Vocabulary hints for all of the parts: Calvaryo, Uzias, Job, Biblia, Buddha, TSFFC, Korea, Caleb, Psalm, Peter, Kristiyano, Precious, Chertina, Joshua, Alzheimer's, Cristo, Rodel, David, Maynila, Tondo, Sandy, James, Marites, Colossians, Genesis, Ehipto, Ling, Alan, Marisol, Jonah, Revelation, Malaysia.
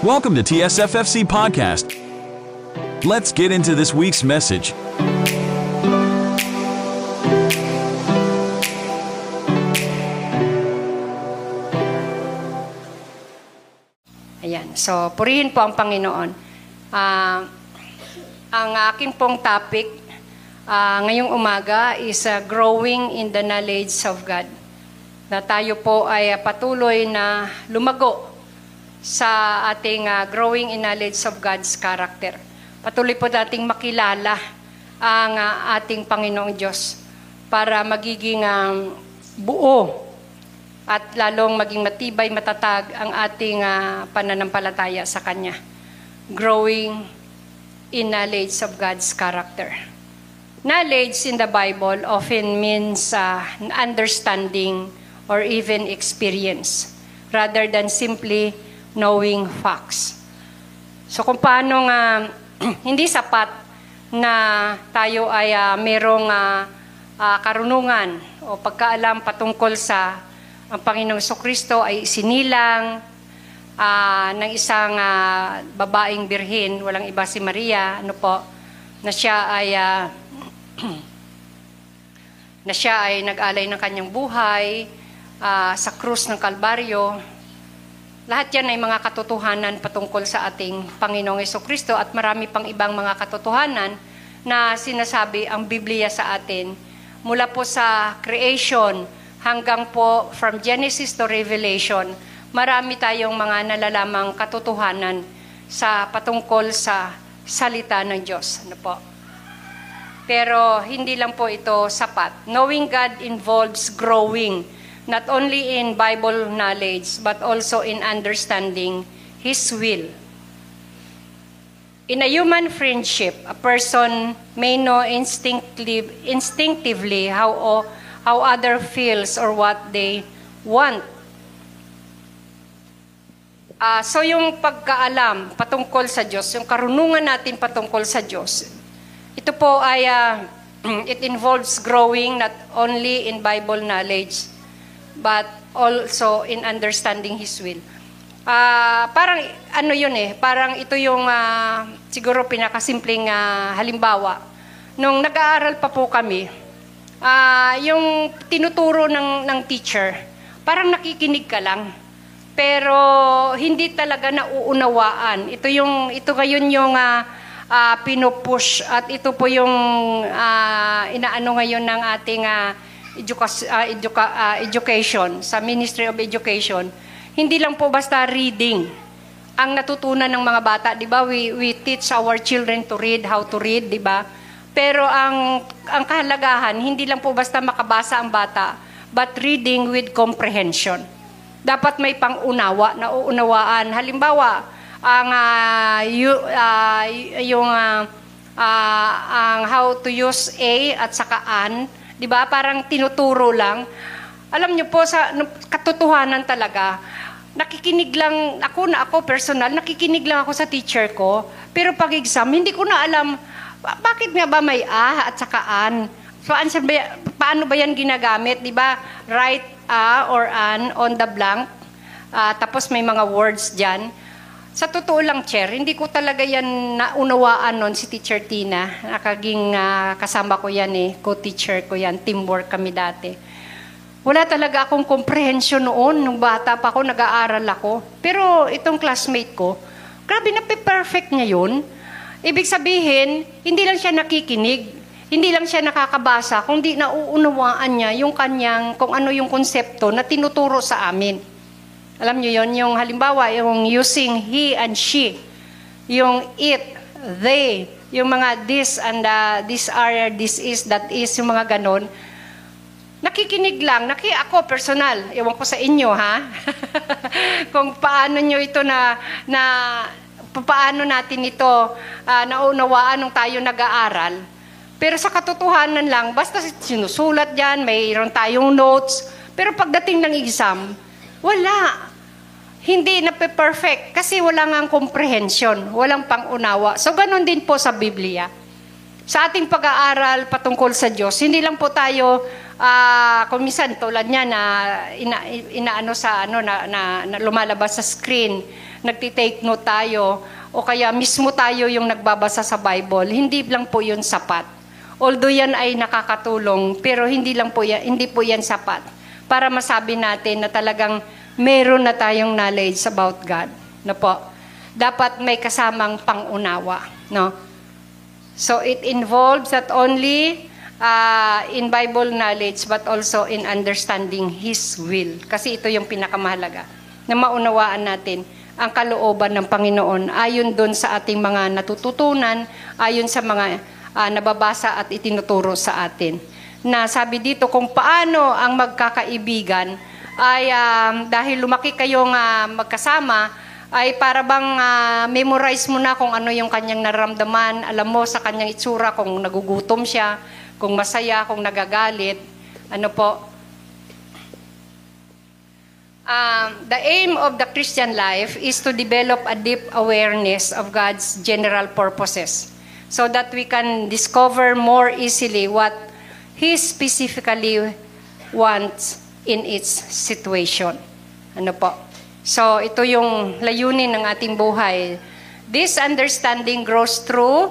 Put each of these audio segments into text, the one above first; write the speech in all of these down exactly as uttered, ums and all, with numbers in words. Welcome to T S F F C Podcast. Let's get into this week's message. Ayan, so purihin po ang Panginoon. Uh, ang akin pong topic uh, ngayong umaga is uh, growing in the knowledge of God. Na tayo po ay uh, patuloy na lumago sa ating uh, growing in knowledge of God's character. Patuloy po nating makilala ang uh, ating Panginoong Diyos para magiging um, buo at lalong maging matibay, matatag ang ating uh, pananampalataya sa Kanya. Growing in knowledge of God's character. Knowledge in the Bible often means uh, understanding or even experience rather than simply knowing facts. So kung paano nga uh, hindi sapat na tayo ay uh, merong uh, uh, karunungan o pagkaalam patungkol sa ang Panginoong Kristo ay sinilang uh, ng isang uh, babaeng birhen, walang iba si Maria, ano po, na siya ay uh, na siya ay nag-alay ng kanyang buhay uh, sa krus ng Calvaryo. Lahat yan ay mga katotohanan patungkol sa ating Panginoong Kristo at marami pang ibang mga katotohanan na sinasabi ang Biblia sa atin mula po sa creation hanggang po from Genesis to Revelation. Marami tayong mga nalalamang katotohanan sa patungkol sa salita ng Diyos. Ano po? Pero hindi lang po ito sapat. Knowing God involves growing not only in Bible knowledge, but also in understanding His will. In a human friendship, a person may know instinctively, instinctively how, how other feels or what they want. Uh, so yung pagkaalam patungkol sa Diyos, yung karunungan natin patungkol sa Diyos, ito po ay, uh, it involves growing not only in Bible knowledge, but also in understanding His will. Uh, parang ano yun eh, parang ito yung uh, siguro pinakasimpleng uh, halimbawa. Nung nag-aaral pa po kami, uh, yung tinuturo ng, ng teacher, parang nakikinig ka lang, pero hindi talaga nauunawaan. Ito yung, ito ngayon yung uh, uh, pinupush at ito po yung uh, inaano ngayon ng ating uh, Educa- uh, educa- uh, education, sa Ministry of Education, hindi lang po basta reading ang natutunan ng mga bata, di ba? We, we teach our children to read, how to read, di ba? Pero ang, ang kahalagahan, hindi lang po basta makabasa ang bata, but reading with comprehension. Dapat may pangunawa, nauunawaan. Halimbawa, ang uh, yu, uh, yung uh, uh, ang how to use a at saka an, di ba? Parang tinuturo lang. Alam nyo po, sa katotohanan talaga, nakikinig lang ako na ako personal, nakikinig lang ako sa teacher ko, pero pag-exam, hindi ko na alam, bakit nga ba may ah at saka an? So, paano ba yan ginagamit? Di ba? Write ah or an on the blank, uh, tapos may mga words dyan. Sa totoo lang, Chair, hindi ko talaga yan naunawaan noon si Teacher Tina. Nakaging uh, kasama ko yan eh, co-teacher ko yan, teamwork kami dati. Wala talaga akong comprehension noon, nung bata pa ako, nag-aaral ako. Pero itong classmate ko, grabe, nape-perfect niya yun. Ibig sabihin, hindi lang siya nakikinig, hindi lang siya nakakabasa, kundi nauunawaan niya yung kanyang, kung ano yung konsepto na tinuturo sa amin. Alam nyo yon, yung halimbawa, yung using he and she, yung it, they, yung mga this and uh, this are, this is, that is, yung mga ganon. Nakikinig lang, naki ako personal, ewan ko sa inyo ha, kung paano nyo ito na, na paano natin ito uh, naunawaan nung tayo nag-aaral. Pero sa katotohanan lang, basta sinusulat yan, mayroon tayong notes, pero pagdating ng exam, wala. Hindi nape-perfect kasi wala ngang comprehension, walang pangunawa. So, ganun din po sa Biblia. Sa ating pag-aaral patungkol sa Diyos, hindi lang po tayo, uh, kung minsan tulad niya na, ina, ina, ano, sa, ano, na, na, na lumalabas sa screen nagtitake note tayo o kaya mismo tayo yung nagbabasa sa Bible, hindi lang po yun sapat. Although yan ay nakakatulong, pero hindi lang po yan, hindi po yan sapat para masabi natin na talagang meron na tayong knowledge about God. No po? Dapat may kasamang pangunawa. No? So it involves not only Uh, in Bible knowledge but also in understanding His will. Kasi ito yung pinakamahalaga na maunawaan natin ang kalooban ng Panginoon ayon doon sa ating mga natututunan, ayon sa mga uh, nababasa at itinuturo sa atin. Na sabi dito kung paano ang magkakaibigan ay uh, dahil lumaki kayong uh, magkasama ay para bang uh, memorize mo na kung ano yung kanyang nararamdaman, alam mo sa kanyang itsura kung nagugutom siya, kung masaya, kung nagagalit, ano po. Um, the aim of the Christian life is to develop a deep awareness of God's general purposes so that we can discover more easily what He specifically wants in its situation. Ano po. So, ito yung layunin ng ating buhay. This understanding grows through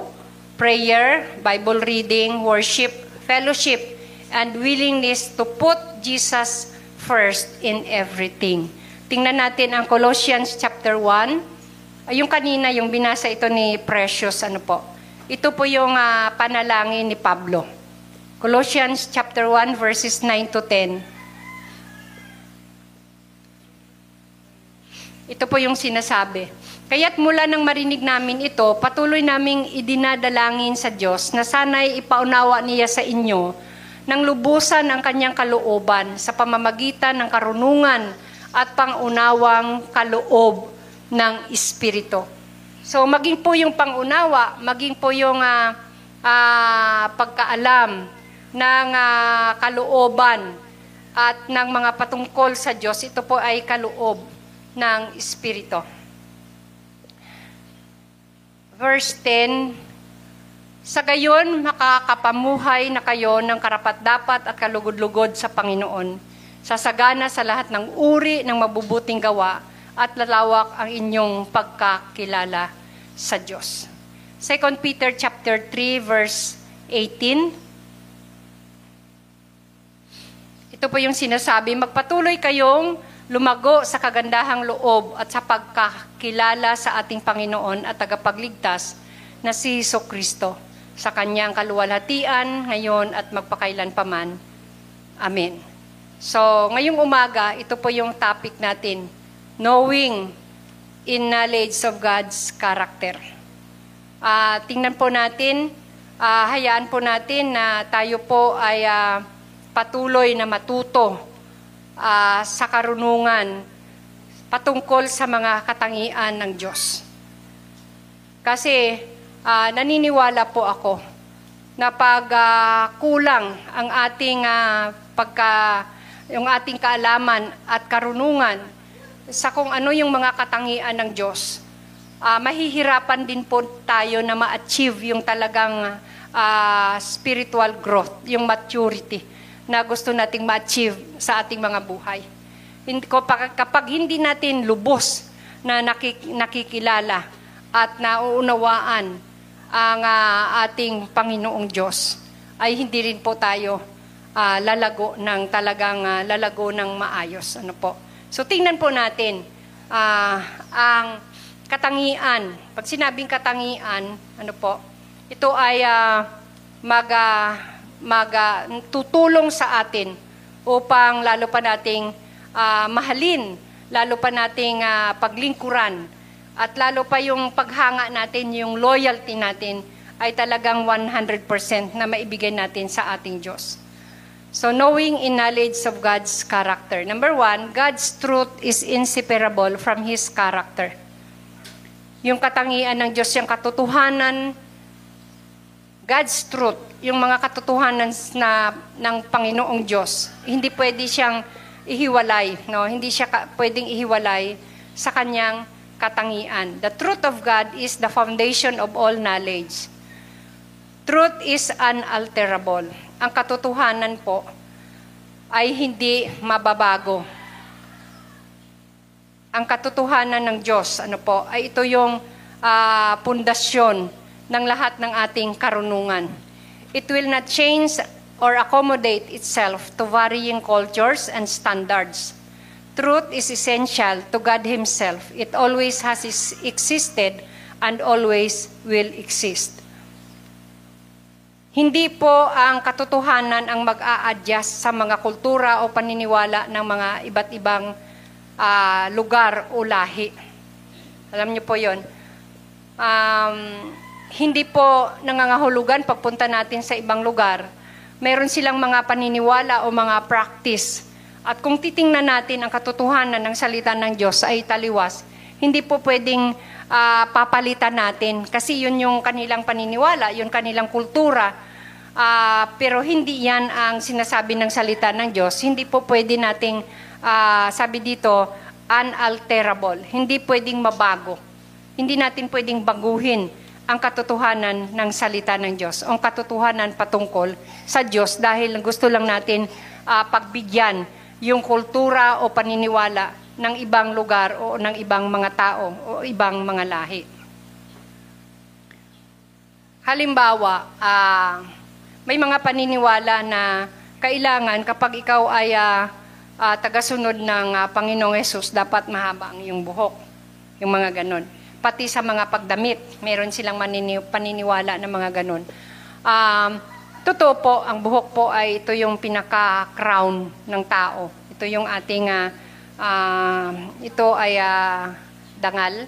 prayer, Bible reading, worship, fellowship, and willingness to put Jesus first in everything. Tingnan natin ang Colossians chapter one. Yung kanina, yung binasa ito ni Precious, ano po? Ito po yung uh, panalangin ni Pablo. Colossians chapter one verses nine to ten. Ito po yung sinasabi. Kaya't mula nang marinig namin ito, patuloy naming idinadalangin sa Diyos na sana'y ipaunawa niya sa inyo nang lubusan ang kanyang kalooban sa pamamagitan ng karunungan at pangunawang kaloob ng Espiritu. So maging po yung pangunawa, maging po yung uh, uh, pagkaalam ng uh, kalooban at ng mga patungkol sa Diyos, ito po ay kaloob ng Espiritu. Verse ten, sa gayon makakapamuhay na kayo ng karapat-dapat at kalugod-lugod sa Panginoon, sasagana sa lahat ng uri ng mabubuting gawa at lalawak ang inyong pagkakilala sa Diyos. Second Peter chapter three verse eighteen. Ito po yung sinasabi, magpatuloy kayong lumago sa kagandahang loob at sa pagkakilala sa ating Panginoon at tagapagligtas na si Hesus Kristo sa kanyang kaluwalhatian ngayon at magpakailan paman. Amen. So, ngayong umaga, ito po yung topic natin, Knowing in Knowledge of God's Character. Uh, tingnan po natin, uh, hayaan po natin na tayo po ay uh, patuloy na matuto Uh, sa karunungan patungkol sa mga katangian ng Diyos. Kasi uh, naniniwala po ako na pag uh, kulang ang ating uh, pagka yung ating kaalaman at karunungan sa kung ano yung mga katangian ng Diyos, uh, mahihirapan din po tayo na ma-achieve yung talagang uh, spiritual growth, yung maturity na gusto nating ma-achieve sa ating mga buhay. Kapag hindi natin lubos na nakikilala at nauunawaan ang uh, ating Panginoong Diyos, ay hindi rin po tayo uh, lalago ng talagang uh, lalago ng maayos. Ano po? So tingnan po natin uh, ang katangian. Pag sinabing katangian, ano po? Ito ay uh, mag uh, mag uh, tutulong sa atin upang lalo pa nating uh, mahalin, lalo pa nating uh, paglingkuran, at lalo pa yung paghanga natin, yung loyalty natin ay talagang one hundred percent na maibigay natin sa ating Diyos. So, knowing in knowledge of God's character. Number one, God's truth is inseparable from His character. Yung katangian ng Diyos, yung katotohanan, God's truth, yung mga katotohanan na ng Panginoong Diyos, hindi pwede siyang ihiwalay, no? Hindi siya ka, pwedeng ihiwalay sa kanyang katangian. The truth of God is the foundation of all knowledge. Truth is unalterable. Ang katotohanan po ay hindi mababago. ang katotohanan ng Diyos, ano po, ay ito yung uh, pundasyon ng lahat ng ating karunungan. It will not change or accommodate itself to varying cultures and standards. Truth is essential to God Himself. It always has existed and always will exist. Hindi po ang katotohanan ang mag-a-adjust sa mga kultura o paniniwala ng mga iba't ibang uh, lugar o lahi. Alam niyo po yun. Um, hindi po nangangahulugan pagpunta natin sa ibang lugar. Meron silang mga paniniwala o mga practice. At kung titingnan natin ang katotohanan ng salita ng Diyos ay taliwas, hindi po pwedeng uh, papalitan natin kasi yun yung kanilang paniniwala, yun kanilang kultura, uh, pero hindi yan ang sinasabi ng salita ng Diyos. Hindi po pwede nating, uh, sabi dito, unalterable. Hindi pwedeng mabago. Hindi natin pwedeng baguhin ang katotohanan ng salita ng Diyos, ang katotohanan patungkol sa Diyos dahil gusto lang natin uh, pagbigyan yung kultura o paniniwala ng ibang lugar o ng ibang mga tao o ibang mga lahi. Halimbawa, uh, may mga paniniwala na kailangan kapag ikaw ay uh, uh, tagasunod ng uh, Panginoong Hesus, dapat mahaba ang iyong buhok. Yung mga ganun. Pati sa mga pagdamit, meron silang manini- paniniwala na mga ganun. Um, totoo po, ang buhok po ay ito yung pinaka-crown ng tao. Ito yung ating uh, Uh, ito ay uh, dangal,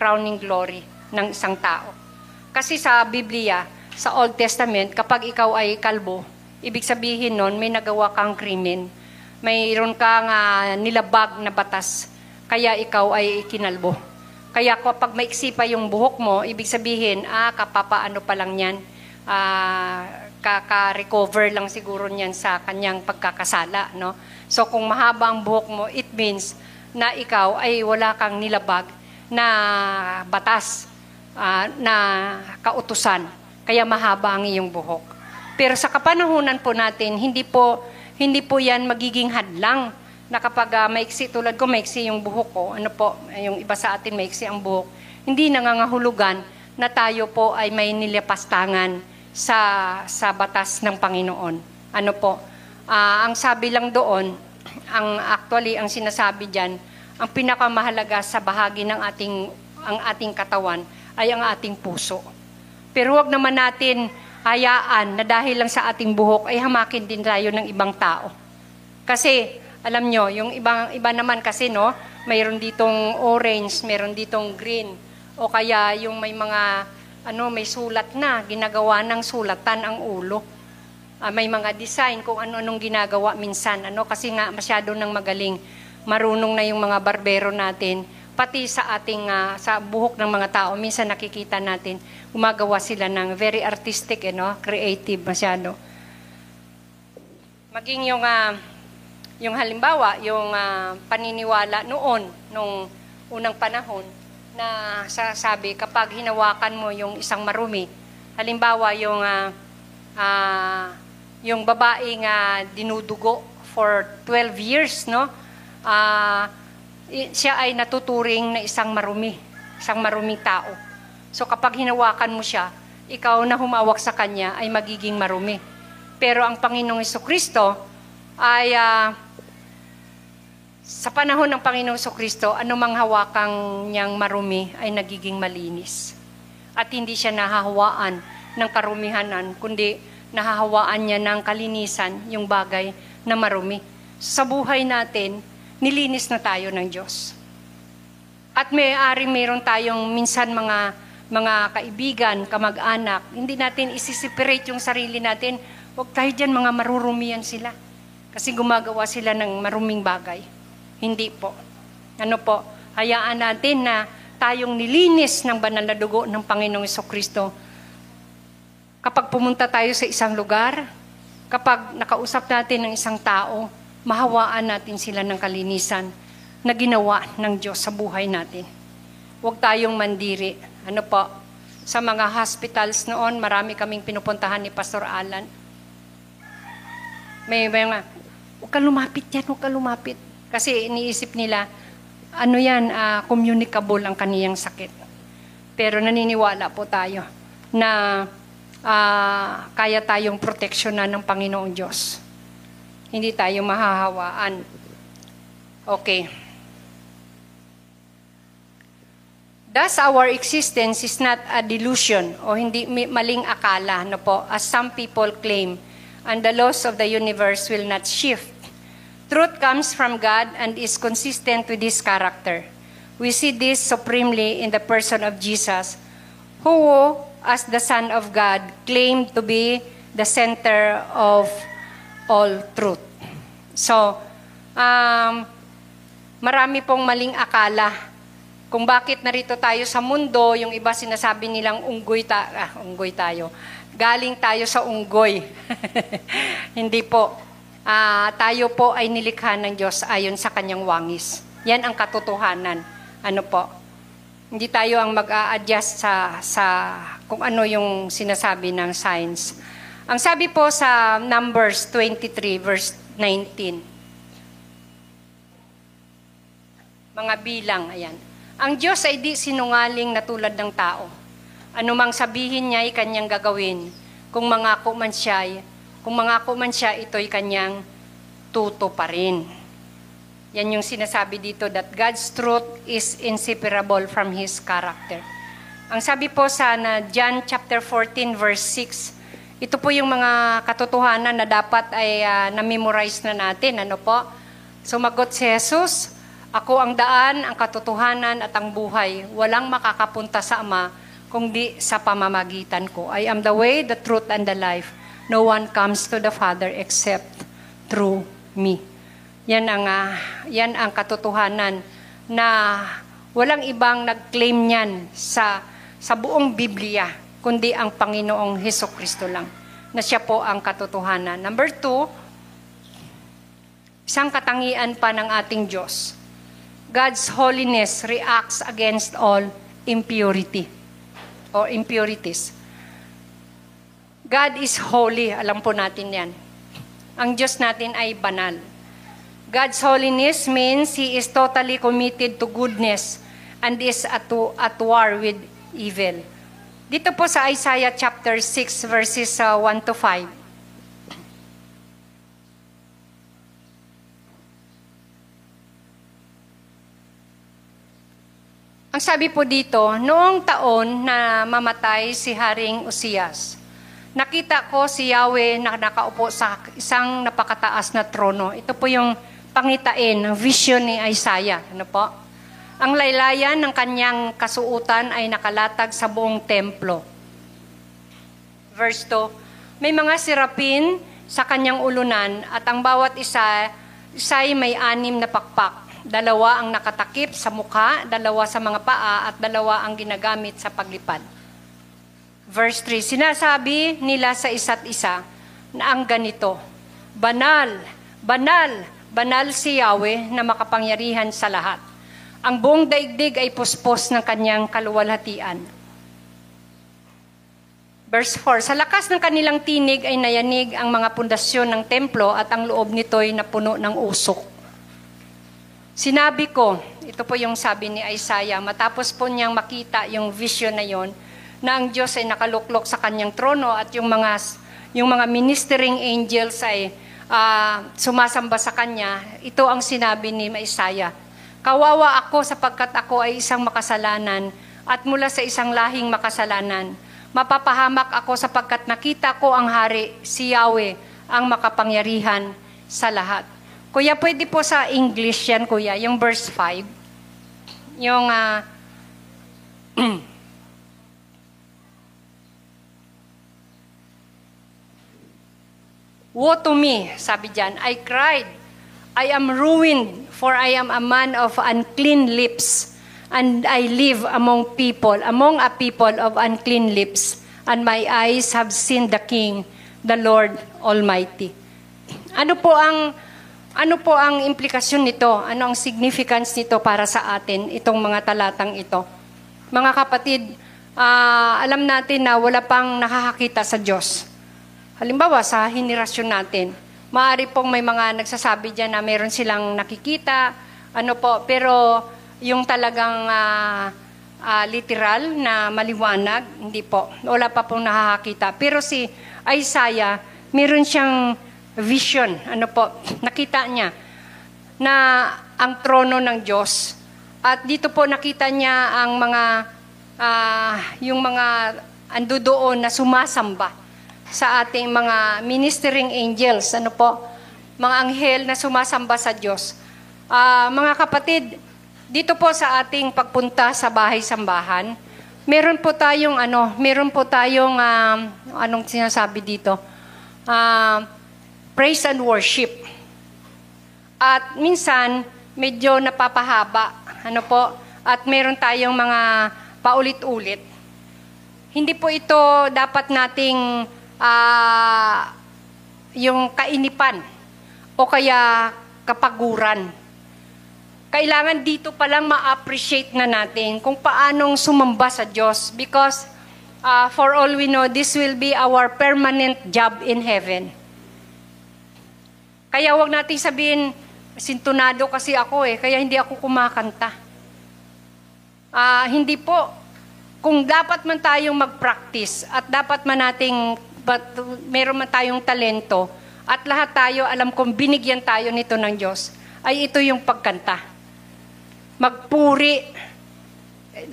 crowning glory ng isang tao. Kasi sa Biblia, sa Old Testament, kapag ikaw ay kalbo, ibig sabihin nun, may nagawa kang krimen. Mayroon kang uh, nilabag na batas, kaya ikaw ay kinalbo. Kaya kapag maiksi pa yung buhok mo, ibig sabihin, ah, kapapaano pa lang yan, ah, kaka-recover lang siguro niyan sa kanyang pagkakasala, no? So kung mahaba ang buhok mo, it means na ikaw ay wala kang nilabag na batas, uh, na kautusan. Kaya mahaba ang iyong buhok. Pero sa kapanahunan po natin, hindi po, hindi po yan magiging hadlang na kapag uh, maiksi, tulad ko maiksi yung buhok ko, ano po, yung iba sa atin maiksi ang buhok, hindi nangangahulugan na tayo po ay may nilapastangan sa, sa batas ng Panginoon. Ano po? Uh, ang sabi lang doon, ang actually ang sinasabi diyan, ang pinakamahalaga sa bahagi ng ating ang ating katawan ay ang ating puso. Pero wag naman natin hayaan na dahil lang sa ating buhok ay hamakin din tayo ng ibang tao. Kasi alam nyo, yung ibang iba naman kasi, no, mayroon ditong orange, mayroon ditong green, o kaya yung may mga ano, may sulat na ginagawa ng sulatan ang ulo. Uh, may mga design kung ano-anong ginagawa minsan, ano, kasi nga masyado nang magaling, marunong na yung mga barbero natin, pati sa ating uh, sa buhok ng mga tao minsan nakikita natin gumagawa sila ng very artistic, eh, no? Creative masyado. Maging yung uh, yung halimbawa yung uh, paniniwala noon nung unang panahon na sasabi kapag hinawakan mo yung isang marumi, halimbawa yung uh, uh, yung babaeng uh, dinudugo for twelve years, no? Uh, siya ay natuturing na isang marumi, isang maruming tao. So kapag hinawakan mo siya, ikaw na humawak sa kanya ay magiging marumi. Pero ang Panginoong Hesus Kristo ay, uh, sa panahon ng Panginoong Hesus Kristo, anumang hawakang niyang marumi ay nagiging malinis. At hindi siya nahahawaan ng karumihanan, kundi nahahawaan niya ng kalinisan yung bagay na marumi. Sa buhay natin, nilinis na tayo ng Diyos. At may-ari meron tayong minsan mga, mga kaibigan, kamag-anak, hindi natin isiseparate yung sarili natin. Huwag tayo dyan, mga marurumian sila. Kasi gumagawa sila ng maruming bagay. Hindi po. Ano po, hayaan natin na tayong nilinis ng banal na dugo ng Panginoong Jesucristo. Kapag pumunta tayo sa isang lugar, kapag nakausap natin ng isang tao, mahawaan natin sila ng kalinisan na ginawa ng Diyos sa buhay natin. Huwag tayong mandiri. Ano po? Sa mga hospitals noon, marami kaming pinupuntahan ni Pastor Alan. May mga, huwag ka lumapit yan, huwag ka lumapit. Kasi iniisip nila, ano yan, uh, communicable ang kaniyang sakit. Pero naniniwala po tayo na uh, kaya tayong proteksyonan ng Panginoong Diyos. Hindi tayo mahahawaan. Okay. Thus, our existence is not a delusion o hindi maling akala, no po, as some people claim, and the laws of the universe will not shift. Truth comes from God and is consistent with His character. We see this supremely in the person of Jesus, who, as the Son of God, claimed to be the center of all truth. So, um, marami pong maling akala kung bakit narito tayo sa mundo. Yung iba sinasabi nilang unggoy, ta ah, unggoy tayo. Galing tayo sa unggoy. Hindi po. Uh, tayo po ay nilikha ng Diyos ayon sa kanyang wangis. Yan ang katotohanan. Ano po? Hindi tayo ang mag-a-adjust sa, sa kung ano yung sinasabi ng science. Ang sabi po sa Numbers twenty-three verse nineteen. Mga bilang, ayan. Ang Diyos ay di sinungaling na tulad ng tao. Anumang sabihin niya ay kanyang gagawin. Kung mangako man siya ay Kung mangako man siya, ito'y kanyang tuto pa rin. Yan yung sinasabi dito, that God's truth is inseparable from His character. Ang sabi po sa John chapter fourteen verse six, ito po yung mga katotohanan na dapat ay uh, na-memorize na natin. Ano po? Sumagot si Jesus, ako ang daan, ang katotohanan at ang buhay. Walang makakapunta sa Ama kung di sa pamamagitan ko. I am the way, the truth, and the life. No one comes to the Father except through me. Yan ang, uh, yan ang katotohanan na walang ibang nag-claim niyan sa, sa buong Biblia, kundi ang Panginoong Hesus Kristo lang, na siya po ang katotohanan. Number two, isang katangian pa ng ating Diyos. God's holiness reacts against all impurity or impurities. God is holy. Alam po natin yan. Ang Diyos natin ay banal. God's holiness means He is totally committed to goodness and is at, at war with evil. Dito po sa Isaiah chapter six verses one to five. Ang sabi po dito, noong taon na mamatay si Haring Uzias, nakita ko si Yahweh na nakaupo sa isang napakataas na trono. Ito po yung pangitain, ang vision ni Isaiah. Ano po? Ang laylayan ng kanyang kasuutan ay nakalatag sa buong templo. Verse two, may mga sirapin sa kanyang ulunan at ang bawat isa, isa'y may anim na pakpak. Dalawa ang nakatakip sa mukha, dalawa sa mga paa at dalawa ang ginagamit sa paglipad. Verse three, sinasabi nila sa isa't isa na ang ganito, banal, banal, banal si Yahweh na makapangyarihan sa lahat. Ang buong daigdig ay puspos ng kanyang kaluwalhatian. Verse four, sa lakas ng kanilang tinig ay nayanig ang mga pundasyon ng templo at ang loob nito ay napuno ng usok. Sinabi ko, ito po yung sabi ni Isaiah, matapos po niyang makita yung vision na yon, na ang Diyos ay nakaluklok sa kanyang trono at yung mga, yung mga ministering angels ay uh, sumasamba sa kanya. Ito ang sinabi ni Isaiah. Kawawa ako sapagkat ako ay isang makasalanan at mula sa isang lahing makasalanan. Mapapahamak ako sapagkat nakita ko ang hari, si Yahweh, ang makapangyarihan sa lahat. Kuya, pwede po sa English yan, kuya, yung verse five. Yung... Uh, woe to me, sabi dyan, I cried, I am ruined, for I am a man of unclean lips, and I live among people, among a people of unclean lips, and my eyes have seen the King, the Lord Almighty. Ano po ang, ano po ang implikasyon nito? Ano ang significance nito para sa atin, itong mga talatang ito? Mga kapatid, uh, alam natin na wala pang nakakakita sa Diyos. Halimbawa, sa henerasyon natin, Maaari pong may mga nagsasabi dyan na meron silang nakikita, ano po, pero yung talagang uh, uh, literal na maliwanag, hindi po, wala pa pong nakakita. Pero si Isaiah, meron siyang vision, ano po, nakita niya na ang trono ng Diyos. At dito po nakita niya ang mga, uh, yung mga ando doon na sumasamba sa ating mga ministering angels, ano po, mga anghel na sumasamba sa Diyos. Uh, mga kapatid, dito po sa ating pagpunta sa bahay-sambahan, meron po tayong, ano, meron po tayong, uh, anong sinasabi dito, uh, praise and worship. At minsan, medyo napapahaba, ano po, at meron tayong mga paulit-ulit. Hindi po ito dapat nating Uh, yung kainipan o kaya kapaguran. Kailangan dito palang ma-appreciate na natin kung paanong sumamba sa Diyos, because uh, for all we know, this will be our permanent job in heaven. Kaya wag nating sabihin, sintunado kasi ako eh, kaya hindi ako kumakanta. Uh, hindi po. Kung dapat man tayong mag-practice at dapat man nating but meron man tayong talento at lahat tayo, alam kong binigyan tayo nito ng Diyos, ay ito yung pagkanta. Magpuri.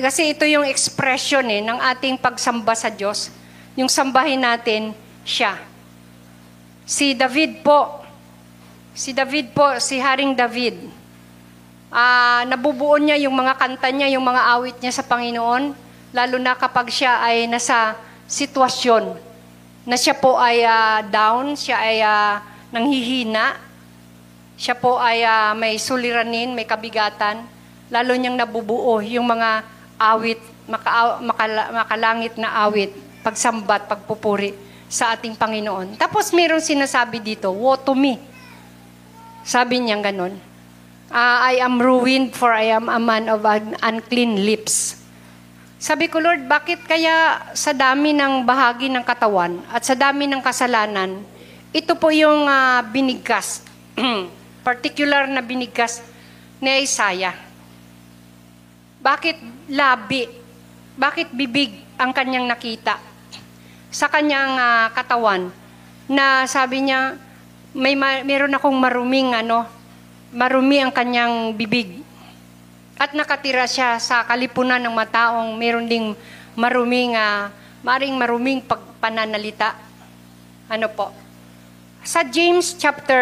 Kasi ito yung expression eh, ng ating pagsamba sa Diyos. Yung sambahin natin, siya. Si David po, si David po, si Haring David, uh, nabubuo niya yung mga kanta niya, yung mga awit niya sa Panginoon, lalo na kapag siya ay nasa sitwasyon na siya po ay uh, down, siya ay uh, nanghihina, siya po ay uh, may suliranin, may kabigatan, lalo niyang nabubuo yung mga awit, maka, makala, makalangit na awit, pagsambat, pagpupuri sa ating Panginoon. Tapos mayroong sinasabi dito, woe to me. Sabi niyang ganun, uh, I am ruined for I am a man of un- unclean lips. Sabi ko, Lord, bakit kaya sa dami ng bahagi ng katawan at sa dami ng kasalanan, ito po yung uh, binigkas, particular na binigkas ni Isaiah. Bakit labi, bakit bibig ang kanyang nakita sa kanyang uh, katawan na sabi niya, may ma- meron akong maruming, ano, marumi ang kanyang bibig. At nakatira siya sa kalipunan ng mataong meron ding maruming, uh, maring maruming pagpananalita. Ano po? Sa James chapter,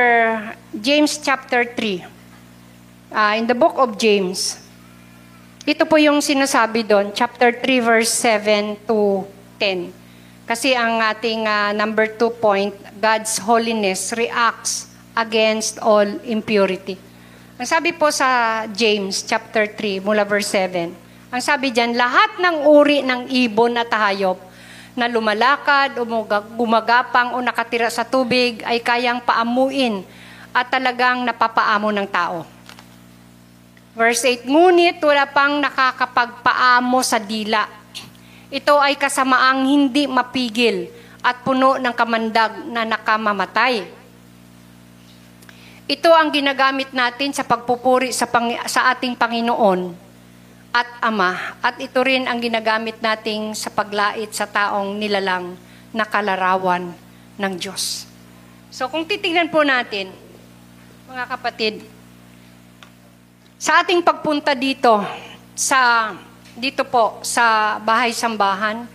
James chapter three, uh, in the book of James, ito po yung sinasabi doon, chapter three verse seven to ten. Kasi ang ating uh, number two point, God's holiness reacts against all impurity. Ang sabi po sa James chapter three mula verse seven. Ang sabi diyan, lahat ng uri ng ibon at hayop na lumalakad, gumagapang o nakatira sa tubig ay kayang paamuin at talagang napapaamo ng tao. Verse eight, ngunit wala pang nakakapagpaamo sa dila. Ito ay kasamaang hindi mapigil at puno ng kamandag na nakamamatay. Ito ang ginagamit natin sa pagpupuri sa, pang, sa ating Panginoon at Ama. At ito rin ang ginagamit natin sa paglait sa taong nilalang na kalarawan ng Diyos. So kung titignan po natin, mga kapatid, sa ating pagpunta dito, sa, dito po sa bahay-sambahan,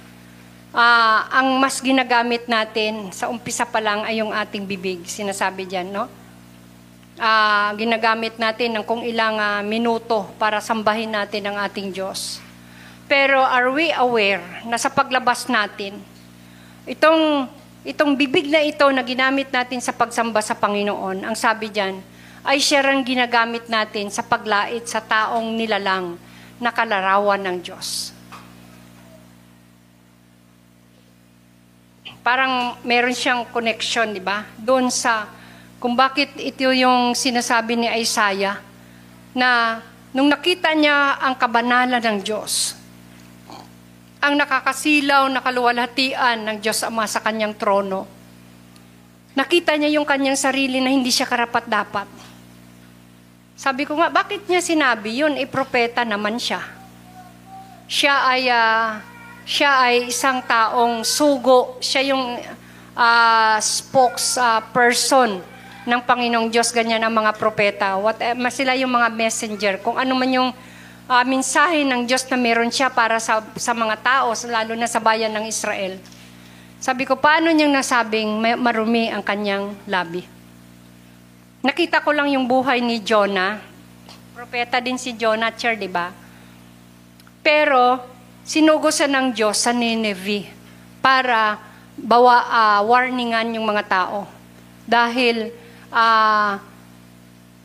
uh, ang mas ginagamit natin sa umpisa pa lang ay yung ating bibig. Sinasabi dyan, no? Uh, ginagamit natin ng kung ilang uh, minuto para sambahin natin ang ating Diyos. Pero are we aware na sa paglabas natin, itong, itong bibig na ito na ginamit natin sa pagsamba sa Panginoon, ang sabi dyan, ay siya ang ginagamit natin sa paglait sa taong nilalang na kalarawan ng Diyos. Parang meron siyang connection, di ba? Doon sa kung bakit ito yung sinasabi ni Isaiah na nung nakita niya ang kabanalan ng Diyos, ang nakakasilaw na kaluwalhatian ng Diyos Ama sa kanyang trono, Nakita niya yung kanyang sarili na hindi siya karapat-dapat. Sabi ko nga, bakit niya sinabi yun? E, propeta naman siya. Siya ay, uh, siya ay isang taong sugo. Siya yung uh, spokesperson uh, ng Panginoong Diyos. Ganyan ang mga propeta. What, uh, sila yung mga messenger. Kung ano man yung uh, mensahe ng Diyos na meron siya para sa, sa mga tao, lalo na sa bayan ng Israel. Sabi ko, paano niyang nasabing marumi ang kanyang labi? Nakita ko lang yung buhay ni Jonah. Propeta din si Jonah, sure, di ba? Pero, sinugo siya ng Diyos sa Nineveh para bawa, uh, warningan yung mga tao. Dahil uh,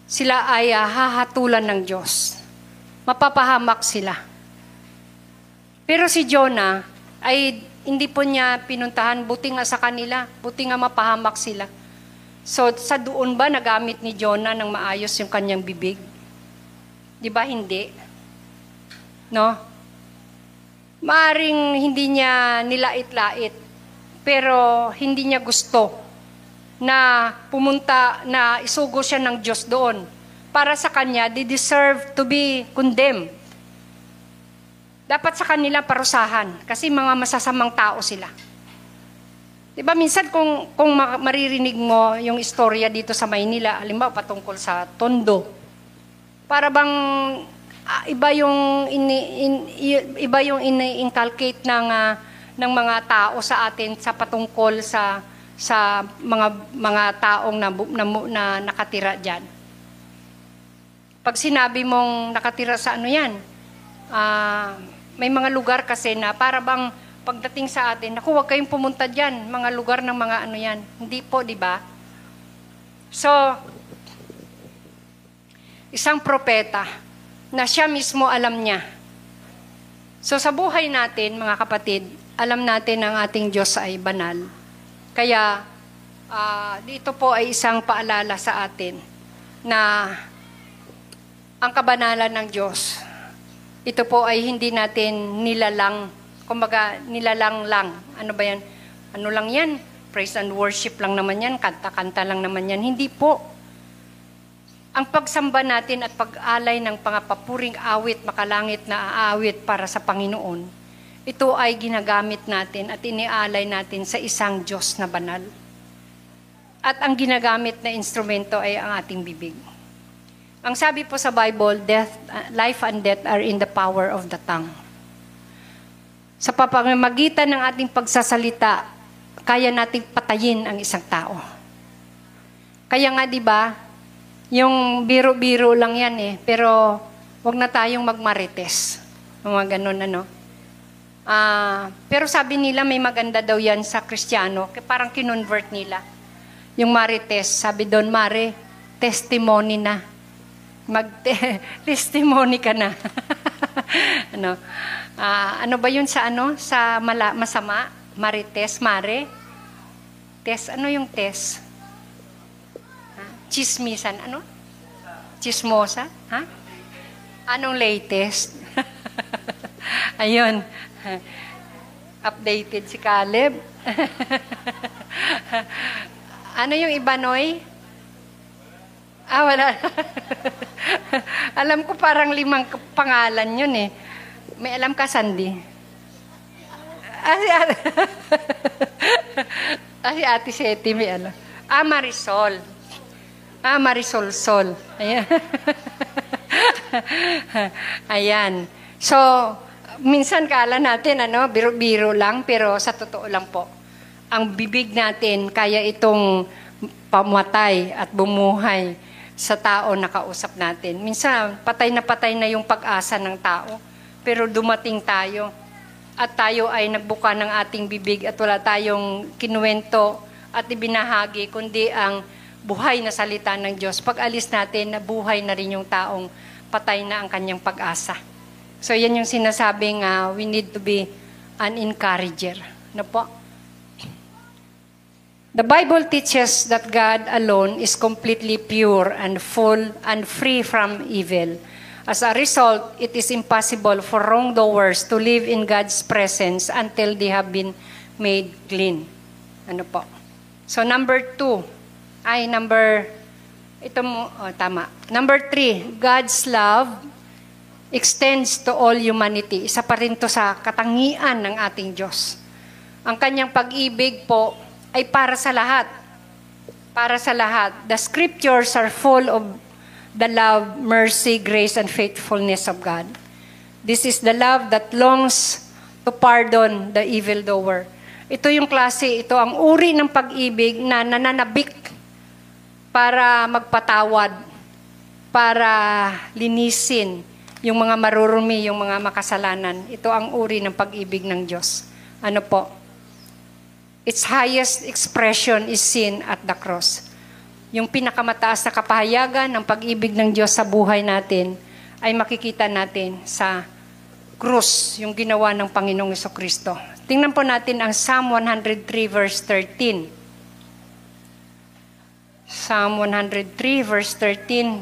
sila ay uh, hahatulan ng Diyos. Mapapahamak sila. Pero si Jonah ay hindi po niya pinuntahan, buti nga sa kanila, buti nga mapahamak sila. So, sa doon ba nagamit ni Jonah ng maayos yung kanyang bibig? Di ba hindi? No? Maaring hindi niya nilait-lait, pero hindi niya gusto na pumunta, na isugo siya ng Diyos doon. Para sa kanya, they deserve to be condemned. Dapat sa kanila parusahan kasi mga masasamang tao sila. 'Di ba minsan kung kung maririnig mo yung istorya dito sa Maynila, halimbawa patungkol sa Tondo. Para bang uh, iba yung ini, in, iba yung ini-inculcate ng uh, ng mga tao sa atin sa patungkol sa sa mga mga taong na, na, na nakatira diyan. Pag sinabi mong nakatira sa ano 'yan? Ah uh, May mga lugar kasi na para bang pagdating sa atin, naku, huwag kayong pumunta dyan, mga lugar ng mga ano yan. Hindi po, di ba? So, isang propeta na siya mismo alam niya. So, sa buhay natin, mga kapatid, alam natin ang ating Diyos ay banal. Kaya, uh, dito po ay isang paalala sa atin na ang kabanalan ng Diyos, ito po ay hindi natin nilalang, kumbaga nilalang lang. Ano ba yan? Ano lang yan? Praise and worship lang naman yan, kanta-kanta lang naman yan. Hindi po. Ang pagsamba natin at pag-alay ng pangapapuring awit, makalangit na aawit para sa Panginoon, ito ay ginagamit natin at inialay natin sa isang Diyos na banal. At ang ginagamit na instrumento ay ang ating bibig. Ang sabi po sa Bible, death, life and death are in the power of the tongue. Sa pamamagitan ng ating pagsasalita, kaya nating patayin ang isang tao. Kaya nga, di ba, yung biro-biro lang yan eh, pero wag na tayong magmarites. Mga ganun, ano. Uh, pero sabi nila, may maganda daw yan sa Kristiyano, parang kinonvert nila. Yung marites, sabi doon, mare, testimony na. Mag-testimony ka na. ano? Uh, ano ba yun sa ano? Sa mala, masama? Marites? Mare? Tes? Ano yung tes? Huh? Chismisan? Ano? Chismosa? Huh? Anong latest? Ayun. Updated si Caleb. Ano yung iba, Noy? Ah, wala. Alam ko parang limang pangalan yun eh. May alam ka, Sandy? Ah, si Ate, ah, si Ate Seti, may alam. Ah, Marisol. Ah, Marisol Sol. Ayan. Ayan. So, minsan kala natin, ano, biro-biro lang, pero sa totoo lang po, ang bibig natin, kaya itong pamatay at bumuhay sa tao na kausap natin. Minsan, patay na patay na yung pag-asa ng tao. Pero dumating tayo at tayo ay nagbuka ng ating bibig at wala tayong kinuwento at ibinahagi, kundi ang buhay na salita ng Diyos. Pag alis natin, nabuhay na rin yung taong patay na ang kanyang pag-asa. So, yan yung sinasabing uh, we need to be an encourager. Ano po? The Bible teaches that God alone is completely pure and full and free from evil. As a result, it is impossible for wrongdoers to live in God's presence until they have been made clean. Ano po? So number two, ay number, ito mo, oh, tama. Number three, God's love extends to all humanity. Isa pa rin to sa katangian ng ating Diyos. Ang kanyang pag-ibig po ay para sa lahat. Para sa lahat. The scriptures are full of the love, mercy, grace, and faithfulness of God. This is the love that longs to pardon the evildoer. Ito yung klase, ito ang uri ng pag-ibig na nananabik para magpatawad, para linisin yung mga marurumi, yung mga makasalanan. Ito ang uri ng pag-ibig ng Diyos. Ano po? Its highest expression is seen at the cross. Yung pinakamataas na kapahayagan ng pag-ibig ng Diyos sa buhay natin ay makikita natin sa krus, yung ginawa ng Panginoong Hesus Kristo. Tingnan po natin ang Psalm one oh three verse thirteen. Psalm one oh three verse thirteen.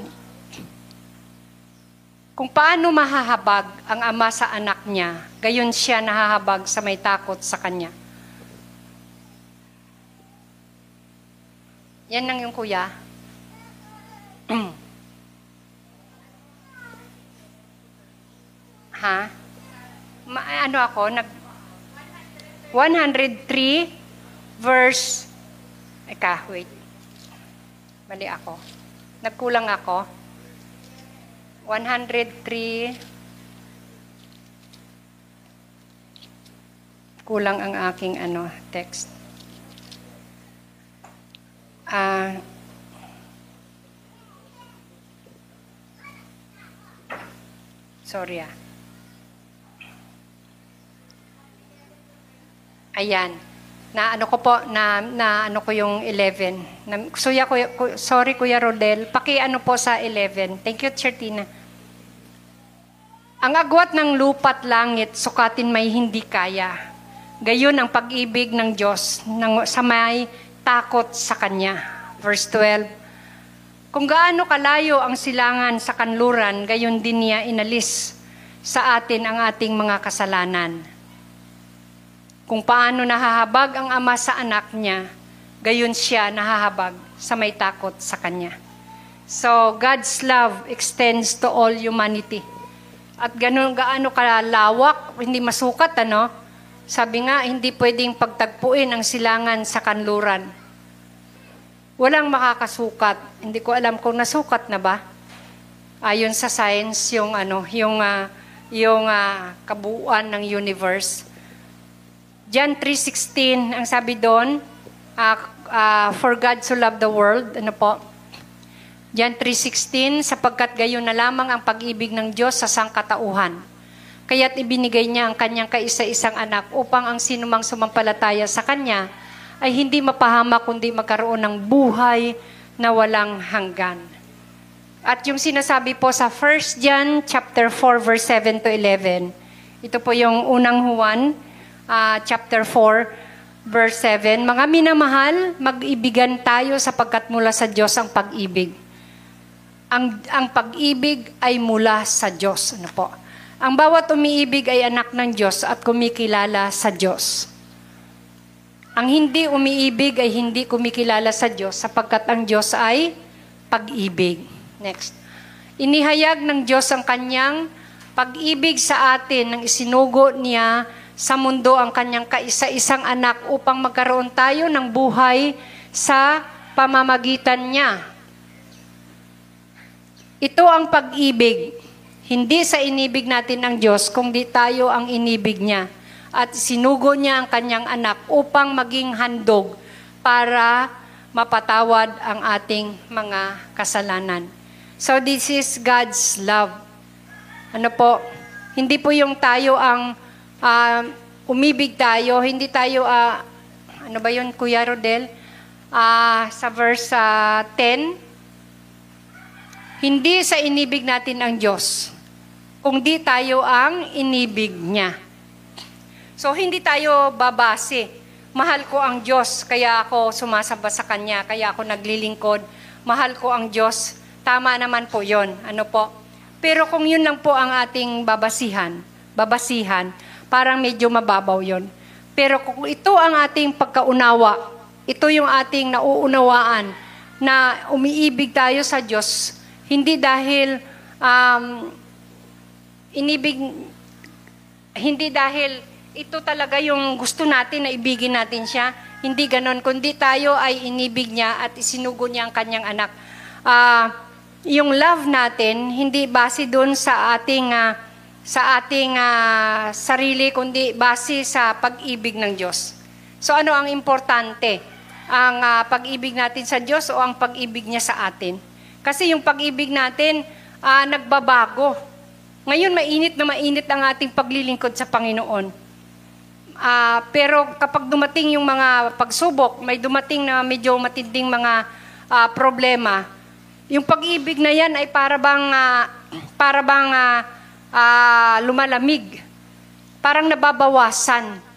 Kung paano mahahabag ang ama sa anak niya, gayon siya nahahabag sa may takot sa kanya. Yan lang yung kuya. Ha? Ma ano ako? Nag one oh three verse... Eka, wait. Mali ako. Nagkulang ako. one oh three, kulang ang aking ano text. Uh, sorry ah. Ayan. Na ano ko po, na, na ano ko yung eleven. Na, so, ya, kuya, ku, sorry Kuya Rodel, paki ano po sa eleven. Thank you, Chertina. Ang agwat ng lupa't langit, sukatin may hindi kaya. Gayon ang pag-ibig ng Diyos ng, sa may takot sa Kanya. Verse twelve. Kung gaano kalayo ang silangan sa kanluran, gayon din niya inalis sa atin ang ating mga kasalanan. Kung paano nahahabag ang ama sa anak niya, gayon siya nahahabag sa may takot sa Kanya. So, God's love extends to all humanity. At gano'n gaano kalawak, hindi masukat, ano? Sabi nga, hindi pwedeng pagtagpuin ang silangan sa kanluran. Walang makakasukat. Hindi ko alam kung nasukat na ba. Ayon sa science, yung, ano, yung, uh, yung uh, kabuuan ng universe. John three sixteen, ang sabi doon, uh, uh, for God so loved the world, ano po? John three sixteen, sapagkat gayon na lamang ang pag-ibig ng Diyos sa sangkatauhan. Kaya't ibinigay niya ang kanyang kaisa-isang anak upang ang sinumang sumampalataya sa kanya ay hindi mapahama kundi magkaroon ng buhay na walang hanggan. At yung sinasabi po sa First John chapter four verse seven to eleven. Ito po yung unang Juan uh, chapter four verse seven. Mga minamahal, mag-ibigan tayo sapagkat mula sa Diyos ang pag-ibig. Ang, ang pag-ibig ay mula sa Diyos. Ano po? Ang bawat umiibig ay anak ng Diyos at kumikilala sa Diyos. Ang hindi umiibig ay hindi kumikilala sa Diyos sapagkat ang Diyos ay pag-ibig. Next. Inihayag ng Diyos ang kanyang pag-ibig sa atin nang isinugo niya sa mundo ang kanyang kaisa-isang anak upang magkaroon tayo ng buhay sa pamamagitan niya. Ito ang pag-ibig, hindi sa inibig natin ng Diyos, kundi tayo ang inibig niya. At sinugo niya ang kanyang anak upang maging handog para mapatawad ang ating mga kasalanan. So this is God's love. Ano po? Hindi po yung tayo ang uh, umibig tayo, hindi tayo, uh, ano ba yun Kuya Rodel? Uh, sa verse uh, ten, hindi sa inibig natin ang Diyos, kundi tayo ang inibig niya. So, hindi tayo babase. Mahal ko ang Diyos, kaya ako sumasamba sa Kanya, kaya ako naglilingkod. Mahal ko ang Diyos. Tama naman po yon, ano po? Pero kung yun lang po ang ating babasihan, babasihan, parang medyo mababaw yon. Pero kung ito ang ating pagkaunawa, Ito yung ating nauunawaan na umiibig tayo sa Diyos. Hindi dahil um, inibig, hindi dahil ito talaga yung gusto natin na ibigin natin siya. Hindi ganon, kundi tayo ay inibig niya at isinugo niya ang kanyang anak. Uh, yung love natin, hindi base doon sa ating, uh, sa ating uh, sarili, kundi base sa pag-ibig ng Diyos. So ano ang importante? Ang uh, pag-ibig natin sa Diyos o ang pag-ibig niya sa atin? Kasi yung pag-ibig natin uh, nagbabago. Ngayon mainit na mainit ang ating paglilingkod sa Panginoon. Uh, pero kapag dumating yung mga pagsubok, may dumating na medyo matinding mga uh, problema, yung pag-ibig na yan ay para bang, uh, para bang uh, uh, lumalamig. Parang nababawasan.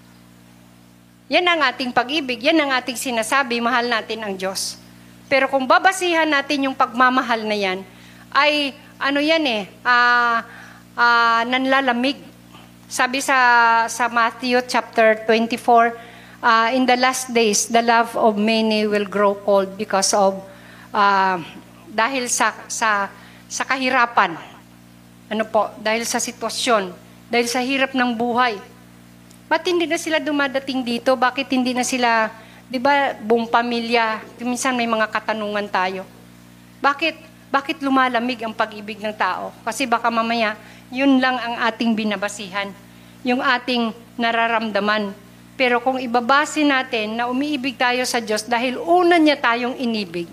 Yan ang ating pag-ibig, yan ang ating sinasabi, mahal natin ang Diyos. Pero kung babasihan natin yung pagmamahal na yan, ay ano yan eh, uh, uh, nanlalamig. Sabi sa, sa Matthew chapter twenty-four, uh, in the last days, the love of many will grow cold because of, uh, dahil sa, sa, sa kahirapan, ano po, dahil sa sitwasyon, dahil sa hirap ng buhay. Ba't hindi na sila dumadating dito? Bakit hindi na sila, di ba, buong pamilya, minsan may mga katanungan tayo. Bakit? Bakit lumalamig ang pag-ibig ng tao? Kasi baka mamaya, yun lang ang ating binabasihan, yung ating nararamdaman. Pero kung ibabase natin na umiibig tayo sa Diyos dahil una niya tayong inibig,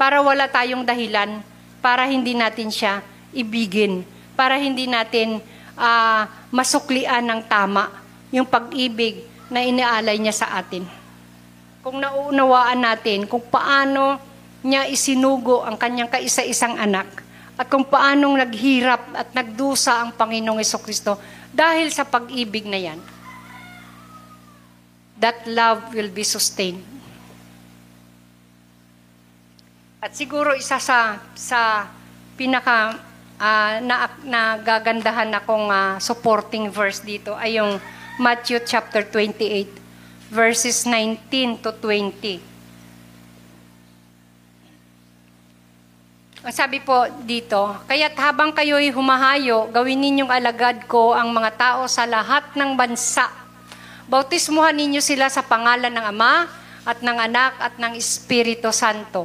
para wala tayong dahilan, para hindi natin siya ibigin, para hindi natin Uh, masuklian ng tama yung pag-ibig na inialay niya sa atin. Kung nauunawaan natin kung paano niya isinugo ang kanyang kaisa-isang anak at kung paanong naghirap at nagdusa ang Panginoong Hesus Kristo dahil sa pag-ibig na yan, that love will be sustained. At siguro isa sa, sa pinaka Uh, na, na gagandahan akong uh, supporting verse dito ay yung Matthew chapter twenty-eight, verses nineteen to twenty. Ang sabi po dito, kaya't habang kayo'y humahayo, gawin ninyong alagad ko ang mga tao sa lahat ng bansa. Bautismuhan ninyo sila sa pangalan ng Ama at ng Anak at ng Espiritu Santo.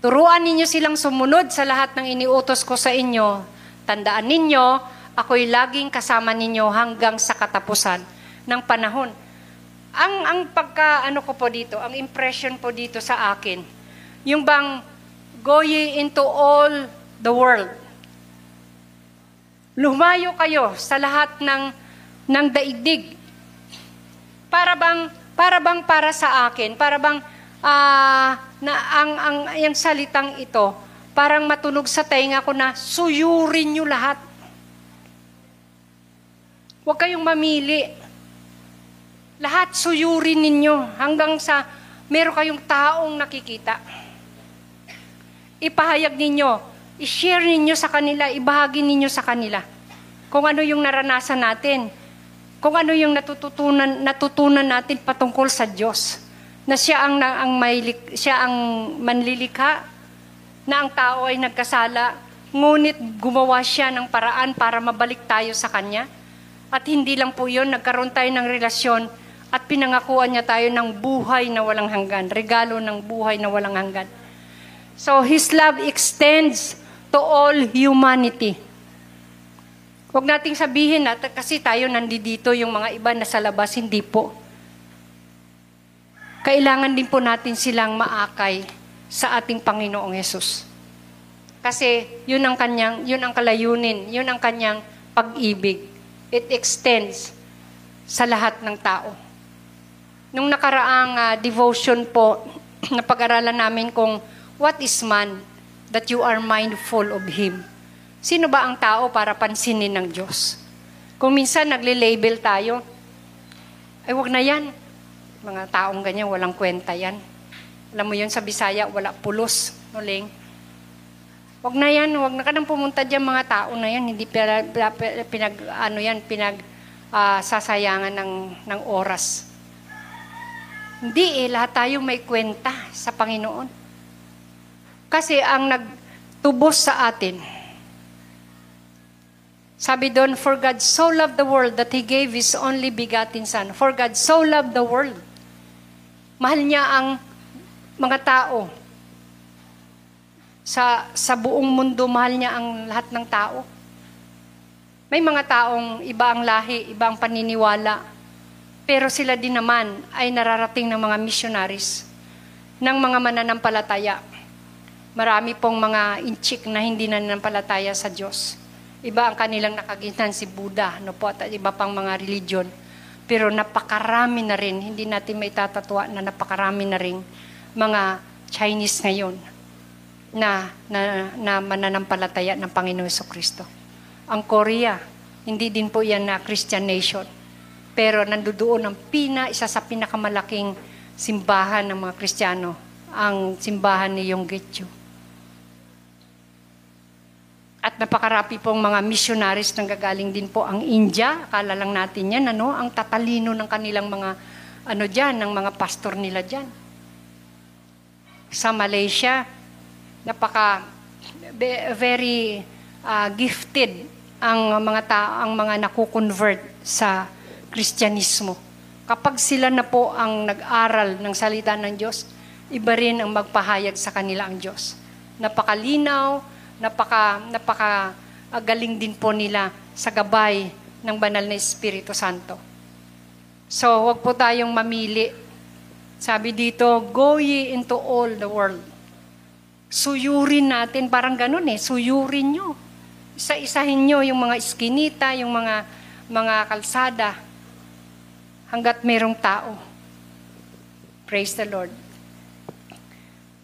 Turuan ninyo silang sumunod sa lahat ng iniutos ko sa inyo. Tandaan ninyo, ako'y laging kasama ninyo hanggang sa katapusan ng panahon. Ang, ang pagka, ano ko po dito, ang impression po dito sa akin, yung bang, go ye into all the world. Lumayo kayo sa lahat ng, ng daigdig. Para bang, para bang para sa akin, para bang, ah, uh, na ang, ang yung salitang ito, parang matunog sa tainga ko na suyurin nyo lahat. Huwag kayong mamili. Lahat suyurin ninyo hanggang sa meron kayong taong nakikita. Ipahayag ninyo, i-share ninyo sa kanila, ibahagi ninyo sa kanila kung ano yung naranasan natin, kung ano yung natututunan, natutunan natin patungkol sa Diyos. Na siya ang, ang may, siya ang manlilikha, na ang tao ay nagkasala, ngunit gumawa siya ng paraan para mabalik tayo sa kanya. At hindi lang po yun, nagkaroon tayo ng relasyon at pinangakuan niya tayo ng buhay na walang hanggan, regalo ng buhay na walang hanggan. So, His love extends to all humanity. Huwag nating sabihin na kasi tayo nandito yung mga iba na sa labas, hindi po. Kailangan din po natin silang maakay sa ating Panginoong Hesus. Kasi yun ang kanyang, yun ang kalayunin, yun ang kanyang pag-ibig. It extends sa lahat ng tao. Nung nakaraang uh, devotion po, napag-aralan namin kung what is man that you are mindful of him? Sino ba ang tao para pansinin ng Diyos? Kung minsan nagle-label tayo, ay wag na yan. Mga taong ganyan, walang kwenta yan. Alam mo yun, sa Bisaya, wala pulos. No, Ling? Huwag na yan, huwag na ka nang pumunta dyan mga tao na yan. Hindi pinag, ano yan, pinag uh, sasayangan ng, ng oras. Hindi eh, lahat tayong may kwenta sa Panginoon. Kasi ang nagtubos sa atin, sabi doon, for God so loved the world that He gave His only begotten Son. For God so loved the world. Mahal niya ang mga tao. Sa, sa buong mundo, mahal niya ang lahat ng tao. May mga taong iba ang lahi, iba ang paniniwala. Pero sila din naman ay nararating ng mga missionaries, ng mga mananampalataya. Marami pong mga inchik na hindi nananampalataya sa Diyos. Iba ang kanilang nakagintan si Buddha, no po, at iba pang mga religion. Pero napakarami na rin, hindi natin may tatatwa na napakarami na rin mga Chinese ngayon na, na, na mananampalataya ng Panginoon Kristo. Ang Korea, hindi din po yan na Christian nation. Pero nandoon ang pina, isa sa pinakamalaking simbahan ng mga Kristiyano, ang simbahan ni Yonggyeju. At napakarami pong mga missionaries nang gagaling din po ang India. Akala lang natin yan, ano, ang tatalino ng kanilang mga, ano dyan, ng mga pastor nila dyan. Sa Malaysia, napaka, very uh, gifted ang mga, ta- ang mga nakukonvert sa Kristyanismo. Kapag sila na po ang nag-aral ng salita ng Diyos, iba rin ang magpahayag sa kanila ang Diyos. Napakalinaw, napaka, napaka uh, galing din po nila sa gabay ng banal na Espiritu Santo. So, huwag po tayong mamili. Sabi dito, go ye into all the world. Suyurin natin, parang ganun eh, suyurin nyo. Isa-isahin nyo yung mga iskinita, yung mga, mga kalsada, hanggat merong tao. Praise the Lord.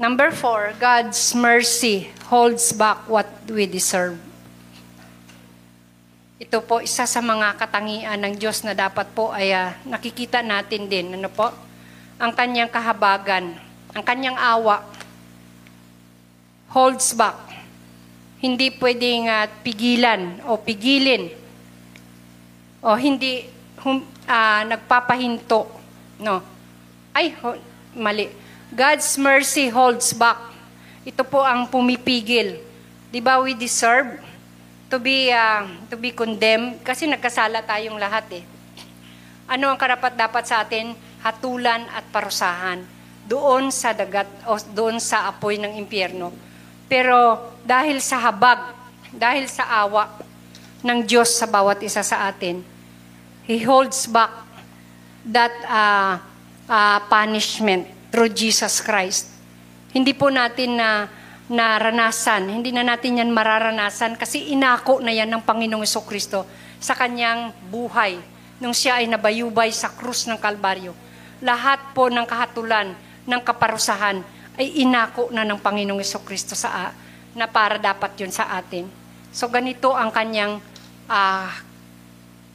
Number four, God's mercy holds back what we deserve. Ito po, isa sa mga katangian ng Diyos na dapat po ay uh, nakikita natin din. Ano po? Ang kanyang kahabagan, ang kanyang awa, holds back. Hindi pwedeng uh, pigilan o pigilin o hindi hum, uh, nagpapahinto, no? Ay, ho, mali. God's mercy holds back. Ito po ang pumipigil. Di ba we deserve to be uh, to be condemned kasi nagkasala tayong lahat eh. Ano ang karapat dapat sa atin? Hatulan at parusahan doon sa dagat o doon sa apoy ng impyerno. Pero dahil sa habag, dahil sa awa ng Diyos sa bawat isa sa atin, He holds back that uh, uh, punishment through Jesus Christ. Hindi po natin na naranasan, hindi na natin yan mararanasan kasi inako na yan ng Panginoong Kristo sa kanyang buhay nung siya ay nabayubay sa krus ng Calvaryo. Lahat po ng kahatulan, ng kaparusahan ay inako na ng Panginoong Kristo sa na para dapat yun sa atin. So ganito ang kanyang uh,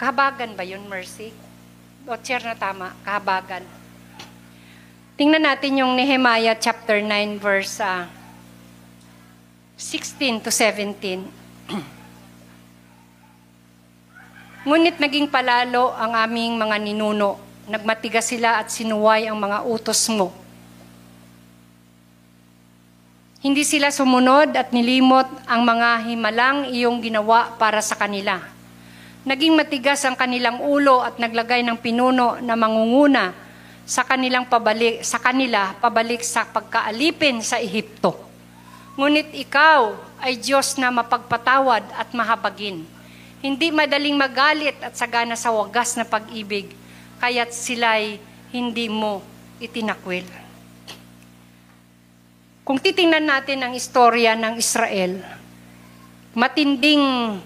kahabagan ba yun, mercy? O chair na tama, kahabagan. Tingnan natin yung Nehemiah chapter nine verse uh, sixteen to seventeen. Ngunit naging palalo ang aming mga ninuno. Nagmatigas sila at sinuway ang mga utos mo. Hindi sila sumunod at nilimot ang mga himalang iyong ginawa para sa kanila. Naging matigas ang kanilang ulo at naglagay ng pinuno na mangunguna sa kanilang pabalik sa kanila pabalik sa pagkaalipin sa Ehipto. Ngunit ikaw ay Diyos na mapagpatawad at mahabagin. Hindi madaling magalit at sagana sa wagas na pag-ibig, kaya't sila'y hindi mo itinakwil. Kung titingnan natin ang istorya ng Israel, matinding,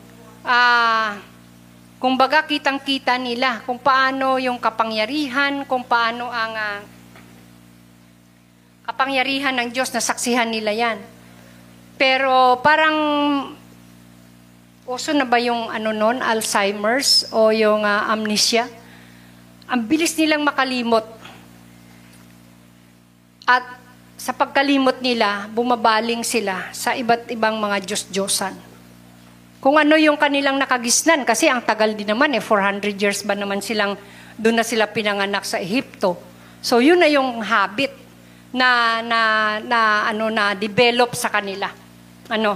uh, kumbaga kitang-kita nila kung paano yung kapangyarihan, kung paano ang uh, kapangyarihan ng Diyos, nasaksihan nila yan. Pero parang, uso na ba yung ano nun, Alzheimer's o yung uh, amnesia? Ang bilis nilang makalimot. At sa pagkalimot nila, bumabaling sila sa iba't ibang mga Diyos-Diyosan. Kung ano yung kanilang nakagisnan, kasi ang tagal din naman eh, four hundred years ba naman silang, doon na sila pinanganak sa Ehipto. So yun na yung habit na na na ano na develop sa kanila. Ano?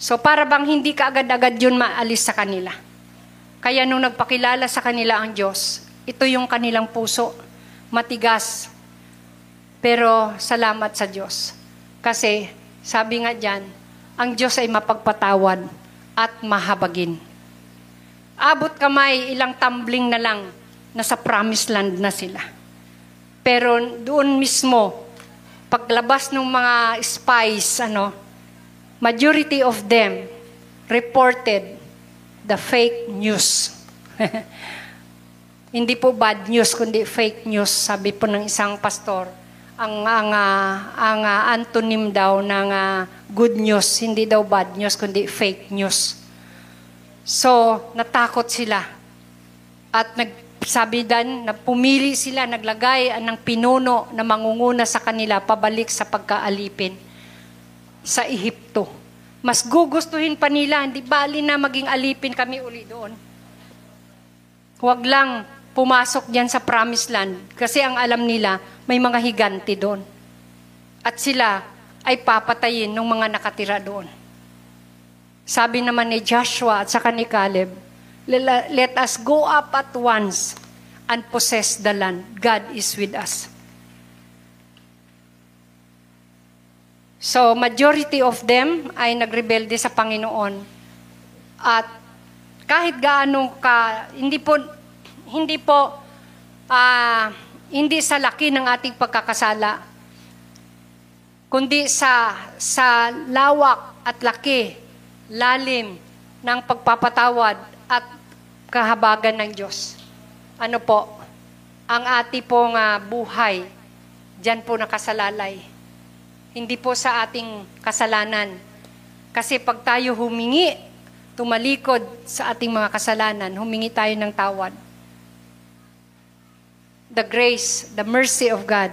So para bang hindi ka agad-agad yun maalis sa kanila. Kaya nung nagpakilala sa kanila ang Diyos, ito yung kanilang puso, matigas. Pero salamat sa Diyos. Kasi sabi nga diyan, ang Diyos ay mapagpatawad at mahabagin. Abot kamay, ilang tumbling na lang, nasa promised land na sila. Pero doon mismo, paglabas ng mga spies, ano, majority of them reported the fake news. Hindi po bad news, kundi fake news, sabi po ng isang pastor. Ang, ang, uh, ang uh, antonym daw ng uh, good news, hindi daw bad news, kundi fake news. So, natakot sila. At nagsabi dan, pumili sila, naglagay ng pinuno na mangunguna sa kanila pabalik sa pagkaalipin sa Ehipto. Mas gugustuhin pa nila, hindi bali na maging alipin kami uli doon. Huwag lang pumasok diyan sa promised land kasi ang alam nila, may mga higanti doon. At sila ay papatayin ng mga nakatira doon. Sabi naman ni Joshua at saka ni Caleb, let us go up at once and possess the land. God is with us. So, majority of them ay nagrebelde sa Panginoon. At kahit gaano ka, hindi po, hindi po, ah, uh, hindi sa laki ng ating pagkakasala, kundi sa, sa lawak at laki, lalim ng pagpapatawad at kahabagan ng Diyos. Ano po? Ang ating pong uh, buhay, dyan po nakasalalay. Hindi po sa ating kasalanan. Kasi pag tayo humingi, tumalikod sa ating mga kasalanan, humingi tayo ng tawad. The grace, the mercy of God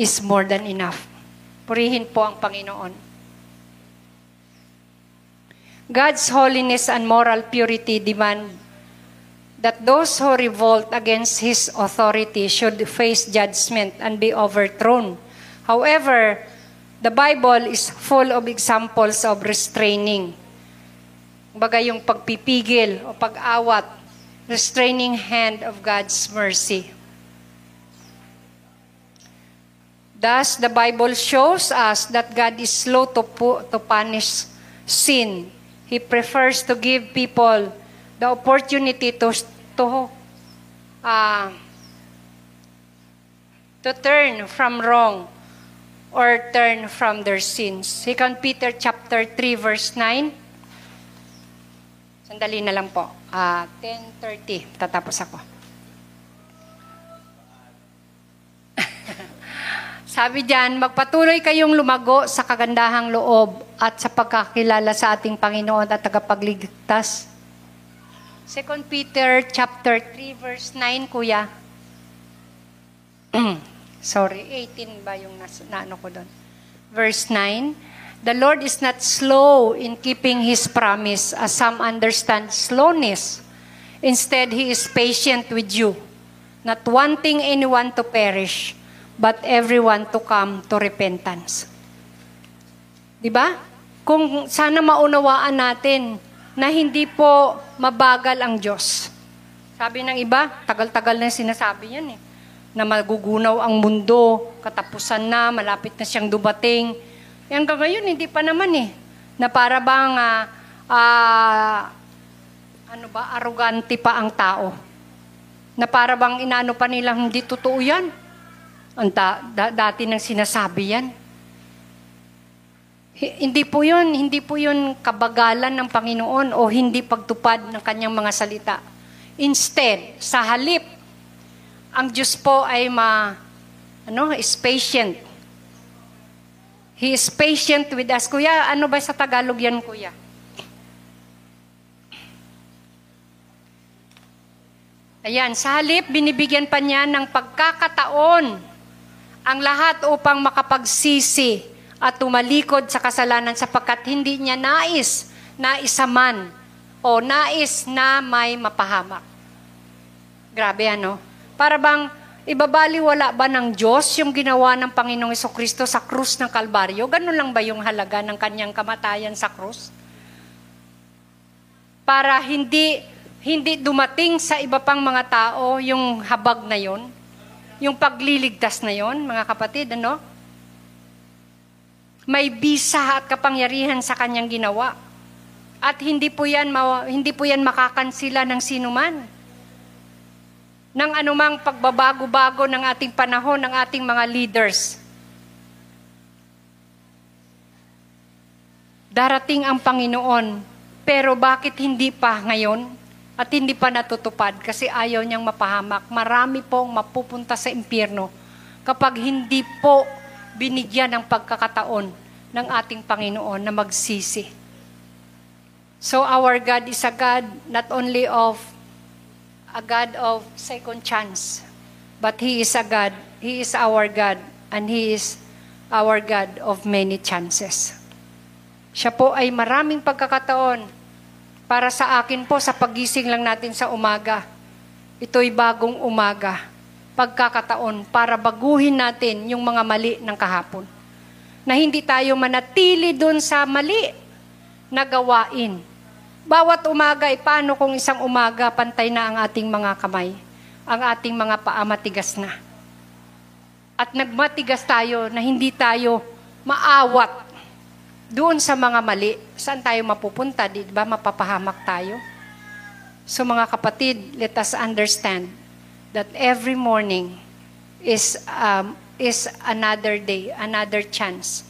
is more than enough. Purihin po ang Panginoon. God's holiness and moral purity demand that those who revolt against His authority should face judgment and be overthrown. However, the Bible is full of examples of restraining. Bagay yung pagpipigil o pag-awat, restraining hand of God's mercy. Thus, the Bible shows us that God is slow to, pu- to punish sin. He prefers to give people the opportunity to to, uh, to turn from wrong or turn from their sins. Second Peter chapter three verse nine. Sandali na lang po. Ah, uh, ten thirty tatapos ako. Sabi diyan, magpatuloy kayong lumago sa kagandahang loob at sa pagkakilala sa ating Panginoon at tagapagligtas. Second Peter chapter three verse nine, kuya. Sorry, eighteen ba yung nas- na ano ko doon? Verse nine, the Lord is not slow in keeping His promise, as some understand slowness. Instead, He is patient with you, not wanting anyone to perish, but everyone to come to repentance. Diba? Kung sana maunawaan natin na hindi po mabagal ang Diyos. Sabi ng iba, tagal-tagal na sinasabi yan eh, na magugunaw ang mundo, katapusan na, malapit na siyang dumating. Hanggang ngayon, hindi pa naman eh, na para bang, uh, uh, ano ba, arrogante pa ang tao. Na para bang inaano pa nilang, hindi totoo yan. Anta, da, dati nang sinasabi yan. Hindi po yun, hindi po yun kabagalan ng Panginoon o hindi pagtupad ng kanyang mga salita. Instead, sa halip, ang Diyos po ay ma, ano, is patient. He is patient with us. Kuya, ano ba sa Tagalog yan, kuya? Ayan, sa halip, binibigyan pa niya ng pagkakataon ang lahat upang makapagsisi at tumalikod sa kasalanan sapagkat hindi niya nais na isaman o nais na may mapahamak. Grabe ano? Para bang Ibabaliwala ba ng Diyos yung ginawa ng Panginoong Kristo sa krus ng Calvaryo? Ganun lang ba yung halaga ng kanyang kamatayan sa krus? Para hindi, hindi dumating sa iba pang mga tao yung habag na yon, yung pagliligtas na yon, mga kapatid, ano? May bisa at kapangyarihan sa kanyang ginawa. At hindi po yan, hindi po yan makakansila ng sinuman. Nang anumang pagbabago-bago ng ating panahon, ng ating mga leaders. Darating ang Panginoon, pero bakit hindi pa ngayon at hindi pa natutupad? Kasi ayaw niyang mapahamak. Marami pong mapupunta sa impyerno kapag hindi po binigyan ng pagkakataon ng ating Panginoon na magsisi. So our God is a God not only of a God of second chance, but He is a God, He is our God, and He is our God of many chances. Siya po ay maraming pagkakataon. Para sa akin po, sa pagising lang natin sa umaga, ito'y bagong umaga, pagkakataon para baguhin natin yung mga mali ng kahapon, na hindi tayo manatili dun sa mali na gawain. Bawat umaga, eh, paano kung isang umaga, pantay na ang ating mga kamay, ang ating mga paa matigas na. At nagmatigas tayo na hindi tayo maawat doon sa mga mali. Saan tayo mapupunta? Di ba mapapahamak tayo? So mga kapatid, let us understand that every morning is, um, is another day, another chance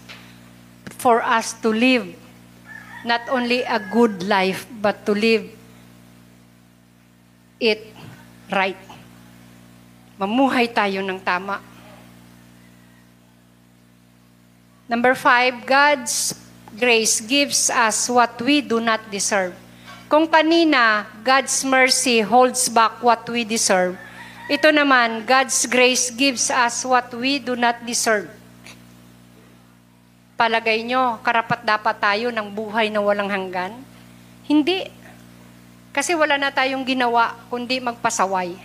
for us to live not only a good life, but to live it right. Mamuhay tayo ng tama. Number five, God's grace gives us what we do not deserve. Kung kanina, God's mercy holds back what we deserve, ito naman, God's grace gives us what we do not deserve. Palagay nyo, karapat-dapat tayo ng buhay na walang hanggan? Hindi. Kasi wala na tayong ginawa, kundi magpasaway.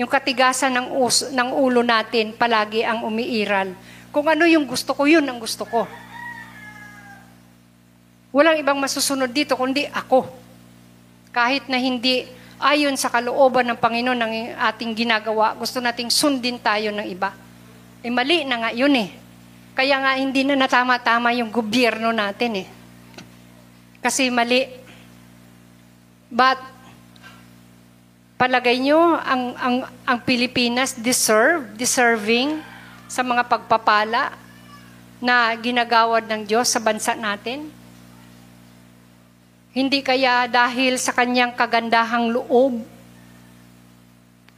Yung katigasan ng, uso, ng ulo natin, palagi ang umiiral. Kung ano yung gusto ko, yun ang gusto ko. Walang ibang masusunod dito, kundi ako. Kahit na hindi ayon sa kalooban ng Panginoon ng ating ginagawa, gusto nating sundin tayo ng iba. E mali na nga yun eh. Kaya nga hindi na natama-tama yung gobyerno natin eh. Kasi mali. But, palagay nyo, ang, ang, ang Pilipinas deserve, deserving sa mga pagpapala na ginagawad ng Diyos sa bansa natin? Hindi kaya dahil sa kanyang kagandahang loob,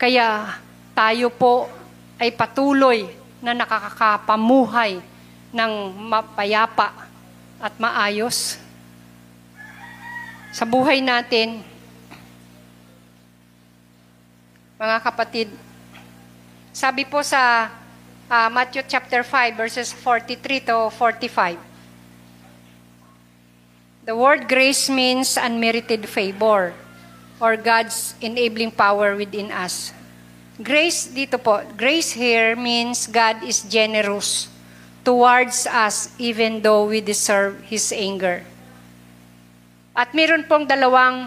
kaya tayo po ay patuloy na nakakapamuhay ng mapayapa at maayos. Sa buhay natin, mga kapatid, sabi po sa uh, Matthew chapter five verses forty-three to forty-five, the word grace means unmerited favor or God's enabling power within us. Grace dito po, grace here means God is generous towards us even though we deserve His anger. At meron pong dalawang,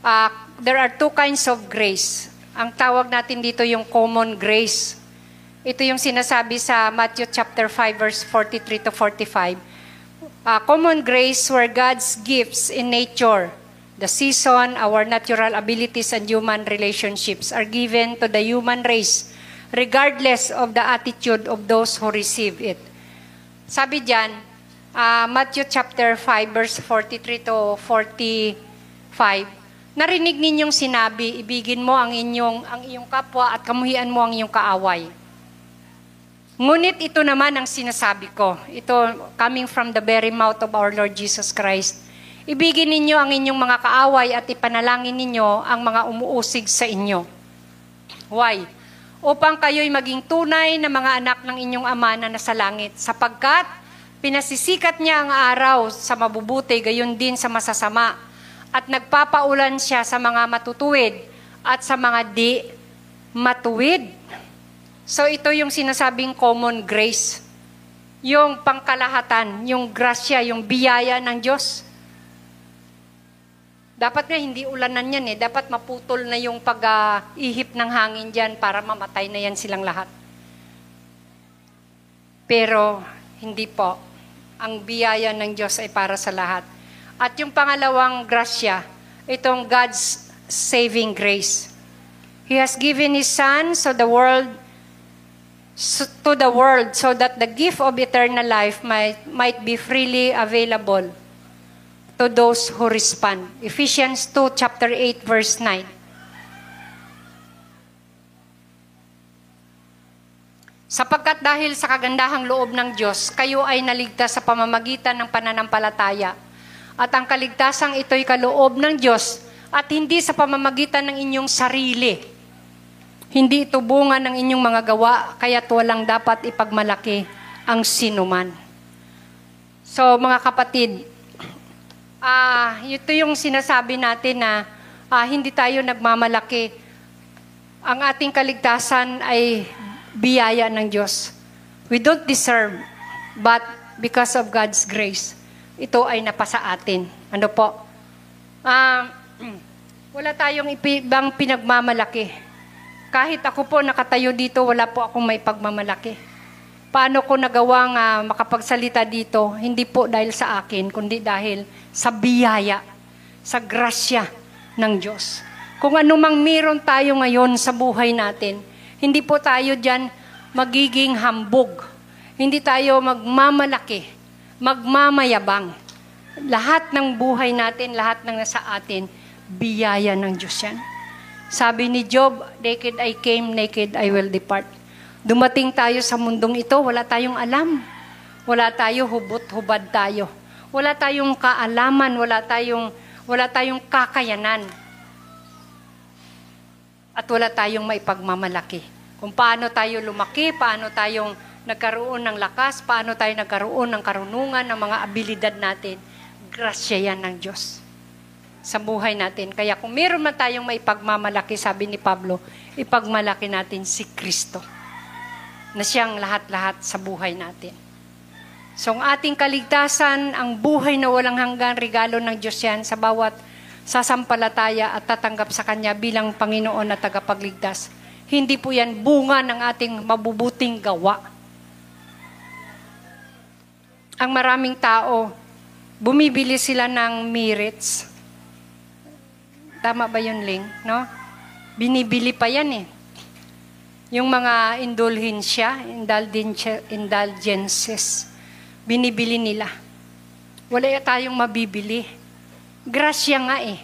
uh, there are two kinds of grace. Ang tawag natin dito yung common grace. Ito yung sinasabi sa Matthew chapter five verse forty-three to forty-five. Uh, common grace were God's gifts in nature. The season, our natural abilities, and human relationships are given to the human race regardless of the attitude of those who receive it. Sabi dyan, uh, Matthew chapter five, verse forty-three to forty-five, narinig ninyong sinabi, ibigin mo ang inyong, ang iyong kapwa at kamuhian mo ang iyong kaaway. Ngunit ito naman ang sinasabi ko. Ito coming from the very mouth of our Lord Jesus Christ. Ibigin ninyo ang inyong mga kaaway at ipanalangin ninyo ang mga umuusig sa inyo. Why? Upang kayo'y maging tunay na mga anak ng inyong Ama na nasa langit, sapagkat pinasisikat niya ang araw sa mabubuti, gayon din sa masasama, at nagpapaulan siya sa mga matutuwid at sa mga di matuwid. So ito yung sinasabing common grace. Yung pangkalahatan, yung grasya, yung biyaya ng Diyos. Dapat nga hindi ulanan yan eh. Dapat maputol na yung pag-ihip ng hangin dyan para mamatay na yan silang lahat. Pero hindi po. Ang biyaya ng Diyos ay para sa lahat. At yung pangalawang grasya, itong God's saving grace. He has given His Son so the world, so to the world so that the gift of eternal life might, might be freely available to those who respond. Ephesians two, chapter eight, verse nine. Sapagkat dahil sa kagandahang loob ng Diyos, kayo ay naligtas sa pamamagitan ng pananampalataya. At ang kaligtasang ito'y kaloob ng Diyos at hindi sa pamamagitan ng inyong sarili. Hindi ito bunga ng inyong mga gawa, kaya't walang dapat ipagmalaki ang sinuman. So mga kapatid, Ah, uh, ito yung sinasabi natin na uh, hindi tayo nagmamalaki. Ang ating kaligtasan ay biyaya ng Diyos. We don't deserve, but because of God's grace, ito ay napasa atin. Ano po? Uh, wala tayong ibang pinagmamalaki. Kahit ako po nakatayo dito, wala po akong may pagmamalaki. Paano ko nagawang uh, makapagsalita dito? Hindi po dahil sa akin, kundi dahil sa biyaya, sa grasya ng Diyos. Kung anumang meron tayo ngayon sa buhay natin, hindi po tayo dyan magiging hambog. Hindi tayo magmamalaki, magmamayabang. Lahat ng buhay natin, lahat ng nasa atin, biyaya ng Diyos yan. Sabi ni Job, naked I came, naked I will depart. Dumating tayo sa mundong ito, wala tayong alam. Wala tayo, hubot-hubad tayo. Wala tayong kaalaman, wala tayong, wala tayong kakayanan. At wala tayong maipagmamalaki. Kung paano tayo lumaki, paano tayong nagkaroon ng lakas, paano tayo nagkaroon ng karunungan, ng mga abilidad natin. Grasya yan ng Diyos sa buhay natin. Kaya kung meron man tayong maipagmamalaki, sabi ni Pablo, ipagmalaki natin si Kristo, na siyang lahat-lahat sa buhay natin. So, ang ating kaligtasan, ang buhay na walang hanggan, regalo ng Diyos yan sa bawat sasampalataya at tatanggap sa Kanya bilang Panginoon at tagapagligtas. Hindi po yan bunga ng ating mabubuting gawa. Ang maraming tao, bumibili sila ng Marites. Tama ba yun, Ling? No? Binibili pa yan eh. Yung mga indulhensya, indulgences, binibili nila. Wala tayong mabibili. Grasya nga eh.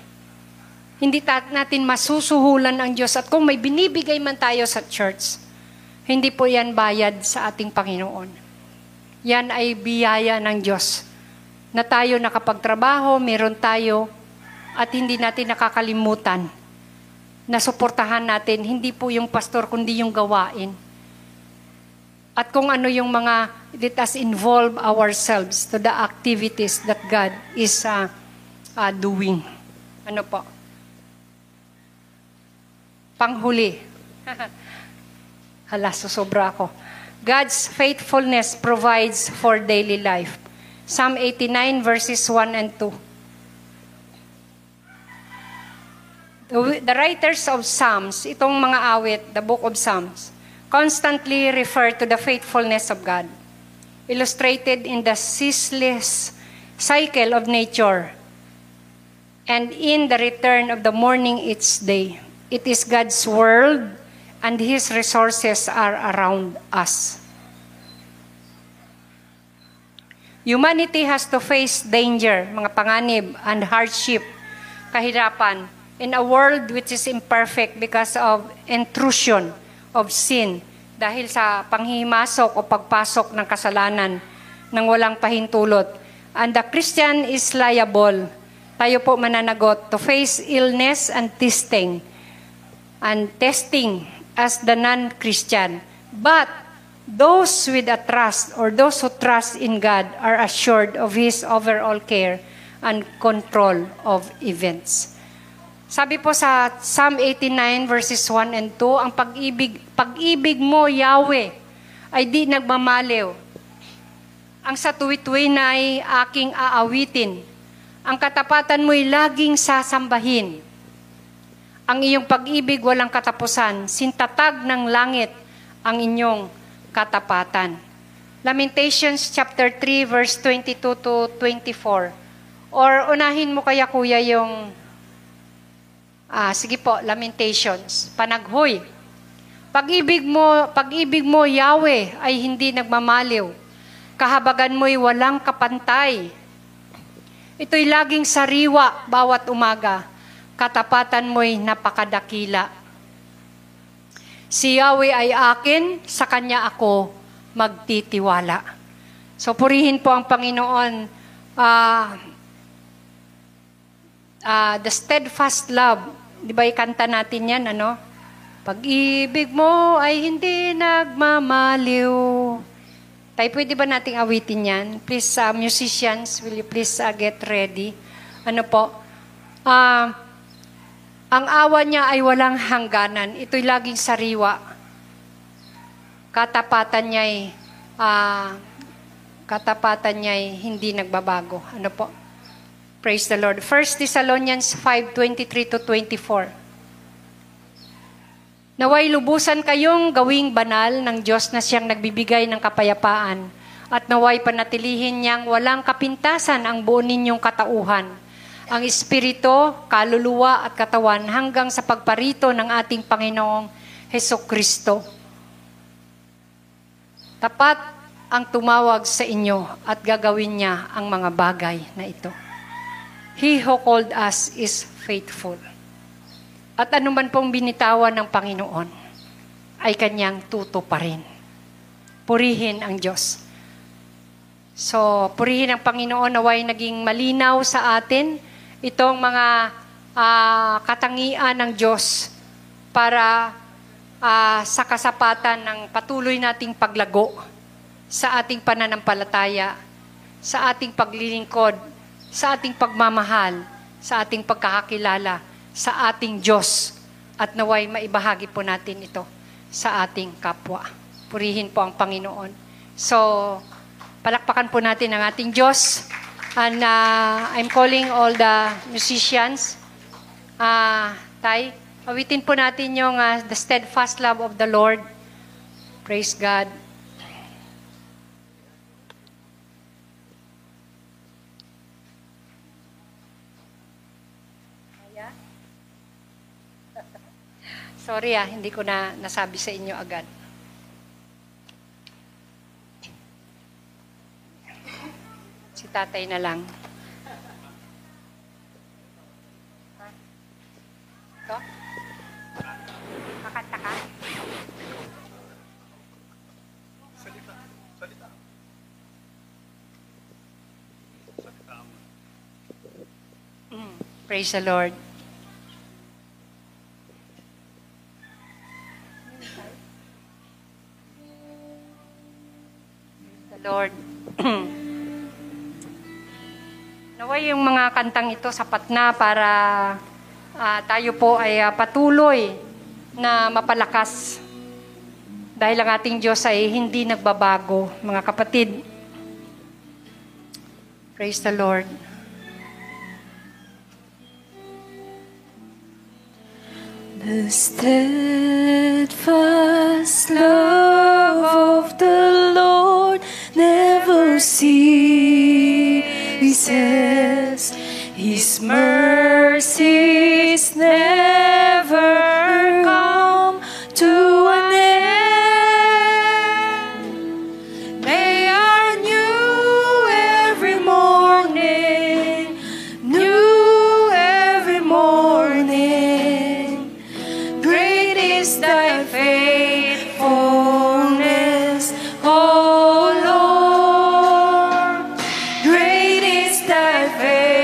Hindi natin masusuhulan ang Diyos. At kung may binibigay man tayo sa church, hindi po yan bayad sa ating Panginoon. Yan ay biyaya ng Diyos. Na tayo nakapagtrabaho, meron tayo, at hindi natin nakakalimutan na suportahan natin, hindi po yung pastor, kundi yung gawain. At kung ano yung mga, let us involve ourselves to the activities that God is uh, uh, doing. Ano po? Panghuli. Hala, susobra ako. God's faithfulness provides for daily life. Psalm eighty-nine verses one and two. The writers of Psalms, itong mga awit, the book of Psalms, constantly refer to the faithfulness of God, illustrated in the ceaseless cycle of nature and in the return of the morning each day. It is God's world and His resources are around us. Humanity has to face danger, mga panganib, and hardship, kahirapan, in a world which is imperfect because of intrusion of sin, dahil sa panghimasok o pagpasok ng kasalanan ng walang pahintulot. And the Christian is liable, tayo po mananagot, to face illness and testing, and testing as the non-Christian. But those with a trust, or those who trust in God, are assured of His overall care and control of events. Sabi po sa Psalm eighty-nine verses one and two, ang pag-ibig, pag-ibig mo, Yahweh, ay di nagmamaliw. Ang sa tuwi-tuwi na'y aking aawitin. Ang katapatan mo'y laging sasambahin. Ang iyong pag-ibig walang katapusan. Sintatag ng langit ang inyong katapatan. Lamentations chapter three verse twenty-two to twenty-four. Or unahin mo kaya kuya yung ah, sige po, Lamentations. Panaghoy. Pag-ibig mo, pag-ibig mo Yahweh ay hindi nagmamaliw. Kahabagan mo'y walang kapantay. Ito'y laging sariwa bawat umaga. Katapatan mo'y napakadakila. Si Yahweh ay akin, sa kanya ako magtitiwala. So purihin po ang Panginoon. Uh, uh, the steadfast love. Di ba ikanta natin yan? Ano? Pag-ibig mo ay hindi nagmamaliw. Tayo pwede ba nating awitin yan? Please, uh, musicians, will you please uh, get ready? Ano po? Uh, ang awa niya ay walang hangganan. Ito'y laging sariwa. Katapatan niya'y uh, katapatan niya'y hindi nagbabago. Ano po? Praise the Lord. First Thessalonians five twenty-three to twenty-four. Naway lubusan kayong gawing banal ng Diyos na siyang nagbibigay ng kapayapaan, at naway panatilihin niyang walang kapintasan ang buo ninyong katauhan, ang espiritu, kaluluwa at katawan hanggang sa pagparito ng ating Panginoong Hesus Kristo. Tapat ang tumawag sa inyo at gagawin niya ang mga bagay na ito. He who called us is faithful. At anuman pong binitawan ng Panginoon ay kanyang tutuparin. Purihin ang Diyos. So, purihin ang Panginoon, naway naging malinaw sa atin itong mga uh, katangian ng Diyos para Uh, sa kasapatan ng patuloy nating paglago sa ating pananampalataya, sa ating paglilingkod, sa ating pagmamahal, sa ating pagkakakilala, sa ating Diyos, at naway maibahagi po natin ito sa ating kapwa. Purihin po ang Panginoon. So, palakpakan po natin ang ating Diyos. And uh, I'm calling all the musicians. Uh, tay, awitin po natin yung uh, the steadfast love of the Lord. Praise God. Sorry ah, hindi ko na nasabi sa inyo agad. Si tatay na lang. Ito? Makanta ka? Salita. Salita. Salita mo. Mm. Praise the Lord. The Lord. Nawa yung mga kantang ito sapat na para Uh, tayo po ay uh, patuloy na mapalakas dahil ang ating Diyos ay hindi nagbabago, mga kapatid. Praise the Lord. The steadfast love of the Lord never ceases. His mercies never come to an end. They are new every morning, new every morning. Great is thy faithfulness, O Lord. Great is thy faithfulness.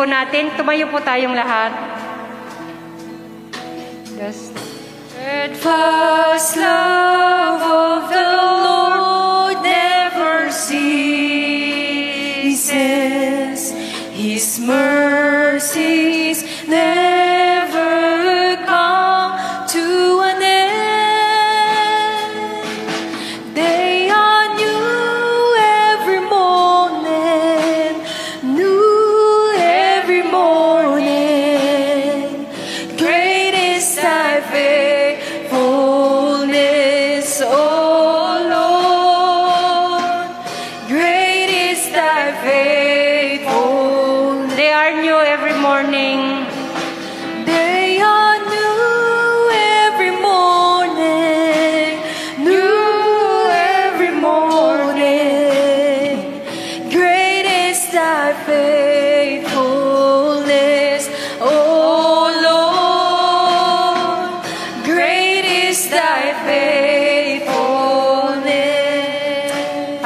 Po natin. Tumayo po tayong lahat. Yes. Steadfast love of the Lord never ceases. His mercies never come to an end. They are new every morning, new every morning. Great is thy faithfulness, O Lord. Great is thy faithfulness.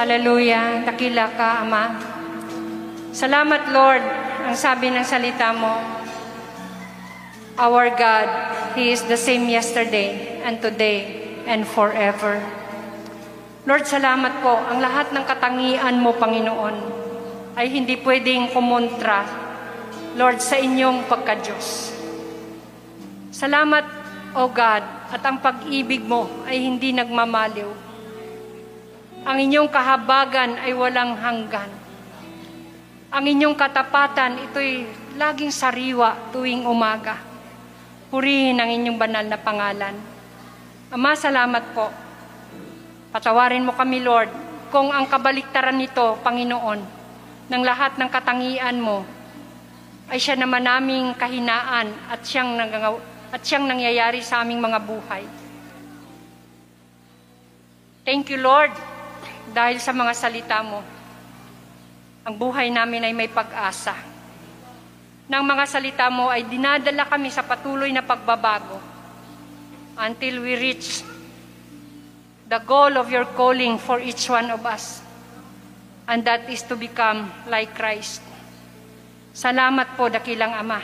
Hallelujah. Dakila ka, Ama. Salamat, Lord, ang sabi ng salita mo. Our God, He is the same yesterday and today and forever. Lord, salamat po. Ang lahat ng katangian mo, Panginoon, ay hindi pwedeng kumontra, Lord, sa inyong pagka-Diyos. Salamat, O God, at ang pag-ibig mo ay hindi nagmamaliw. Ang inyong kahabagan ay walang hanggan. Ang inyong katapatan, ito'y laging sariwa tuwing umaga. Purihin ang inyong banal na pangalan. Ama, salamat po. Patawarin mo kami, Lord, kung ang kabaliktaran nito, Panginoon, ng lahat ng katangian mo, ay siya naman naming kahinaan at siyang, at siyang nangyayari sa aming mga buhay. Thank you, Lord. Dahil sa mga salita mo, ang buhay namin ay may pag-asa. Nang mga salita mo ay dinadala kami sa patuloy na pagbabago until we reach the goal of your calling for each one of us. And that is to become like Christ. Salamat po, Dakilang Ama.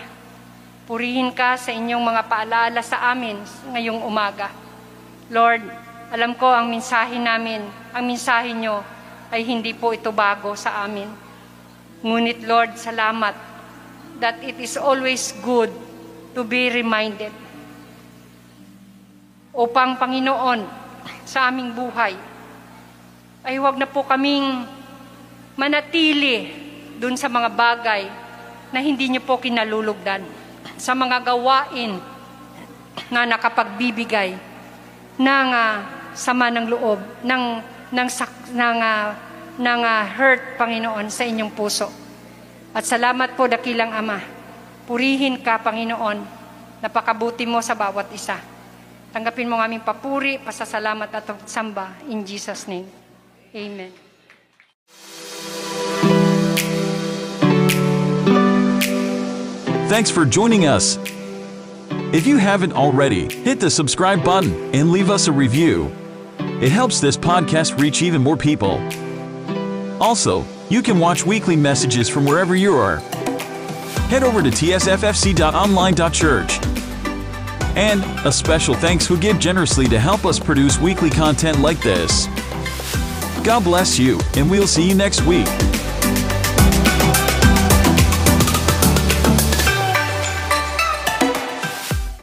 Purihin ka sa inyong mga paalala sa amin ngayong umaga. Lord, alam ko ang mensahe namin, ang mensahe nyo ay hindi po ito bago sa amin. Ngunit Lord, salamat that it is always good to be reminded. Upang Panginoon sa aming buhay, ay huwag na po kaming manatili dun sa mga bagay na hindi nyo po kinalulugdan. Sa mga gawain na nakapagbibigay ng uh, sama ng loob, ng, ng, ng, uh, ng uh, hurt, Panginoon, sa inyong puso. At salamat po, Dakilang Ama. Purihin ka, Panginoon. Napakabuti mo sa bawat isa. Tanggapin mo ng aming papuri, pasasalamat at samba. In Jesus' name. Amen. Thanks for joining us. If you haven't already, hit the subscribe button and leave us a review. It helps this podcast reach even more people. Also, you can watch weekly messages from wherever you are. Head over to T S F F C dot online dot church. And a special thanks who give generously to help us produce weekly content like this. God bless you, and we'll see you next week.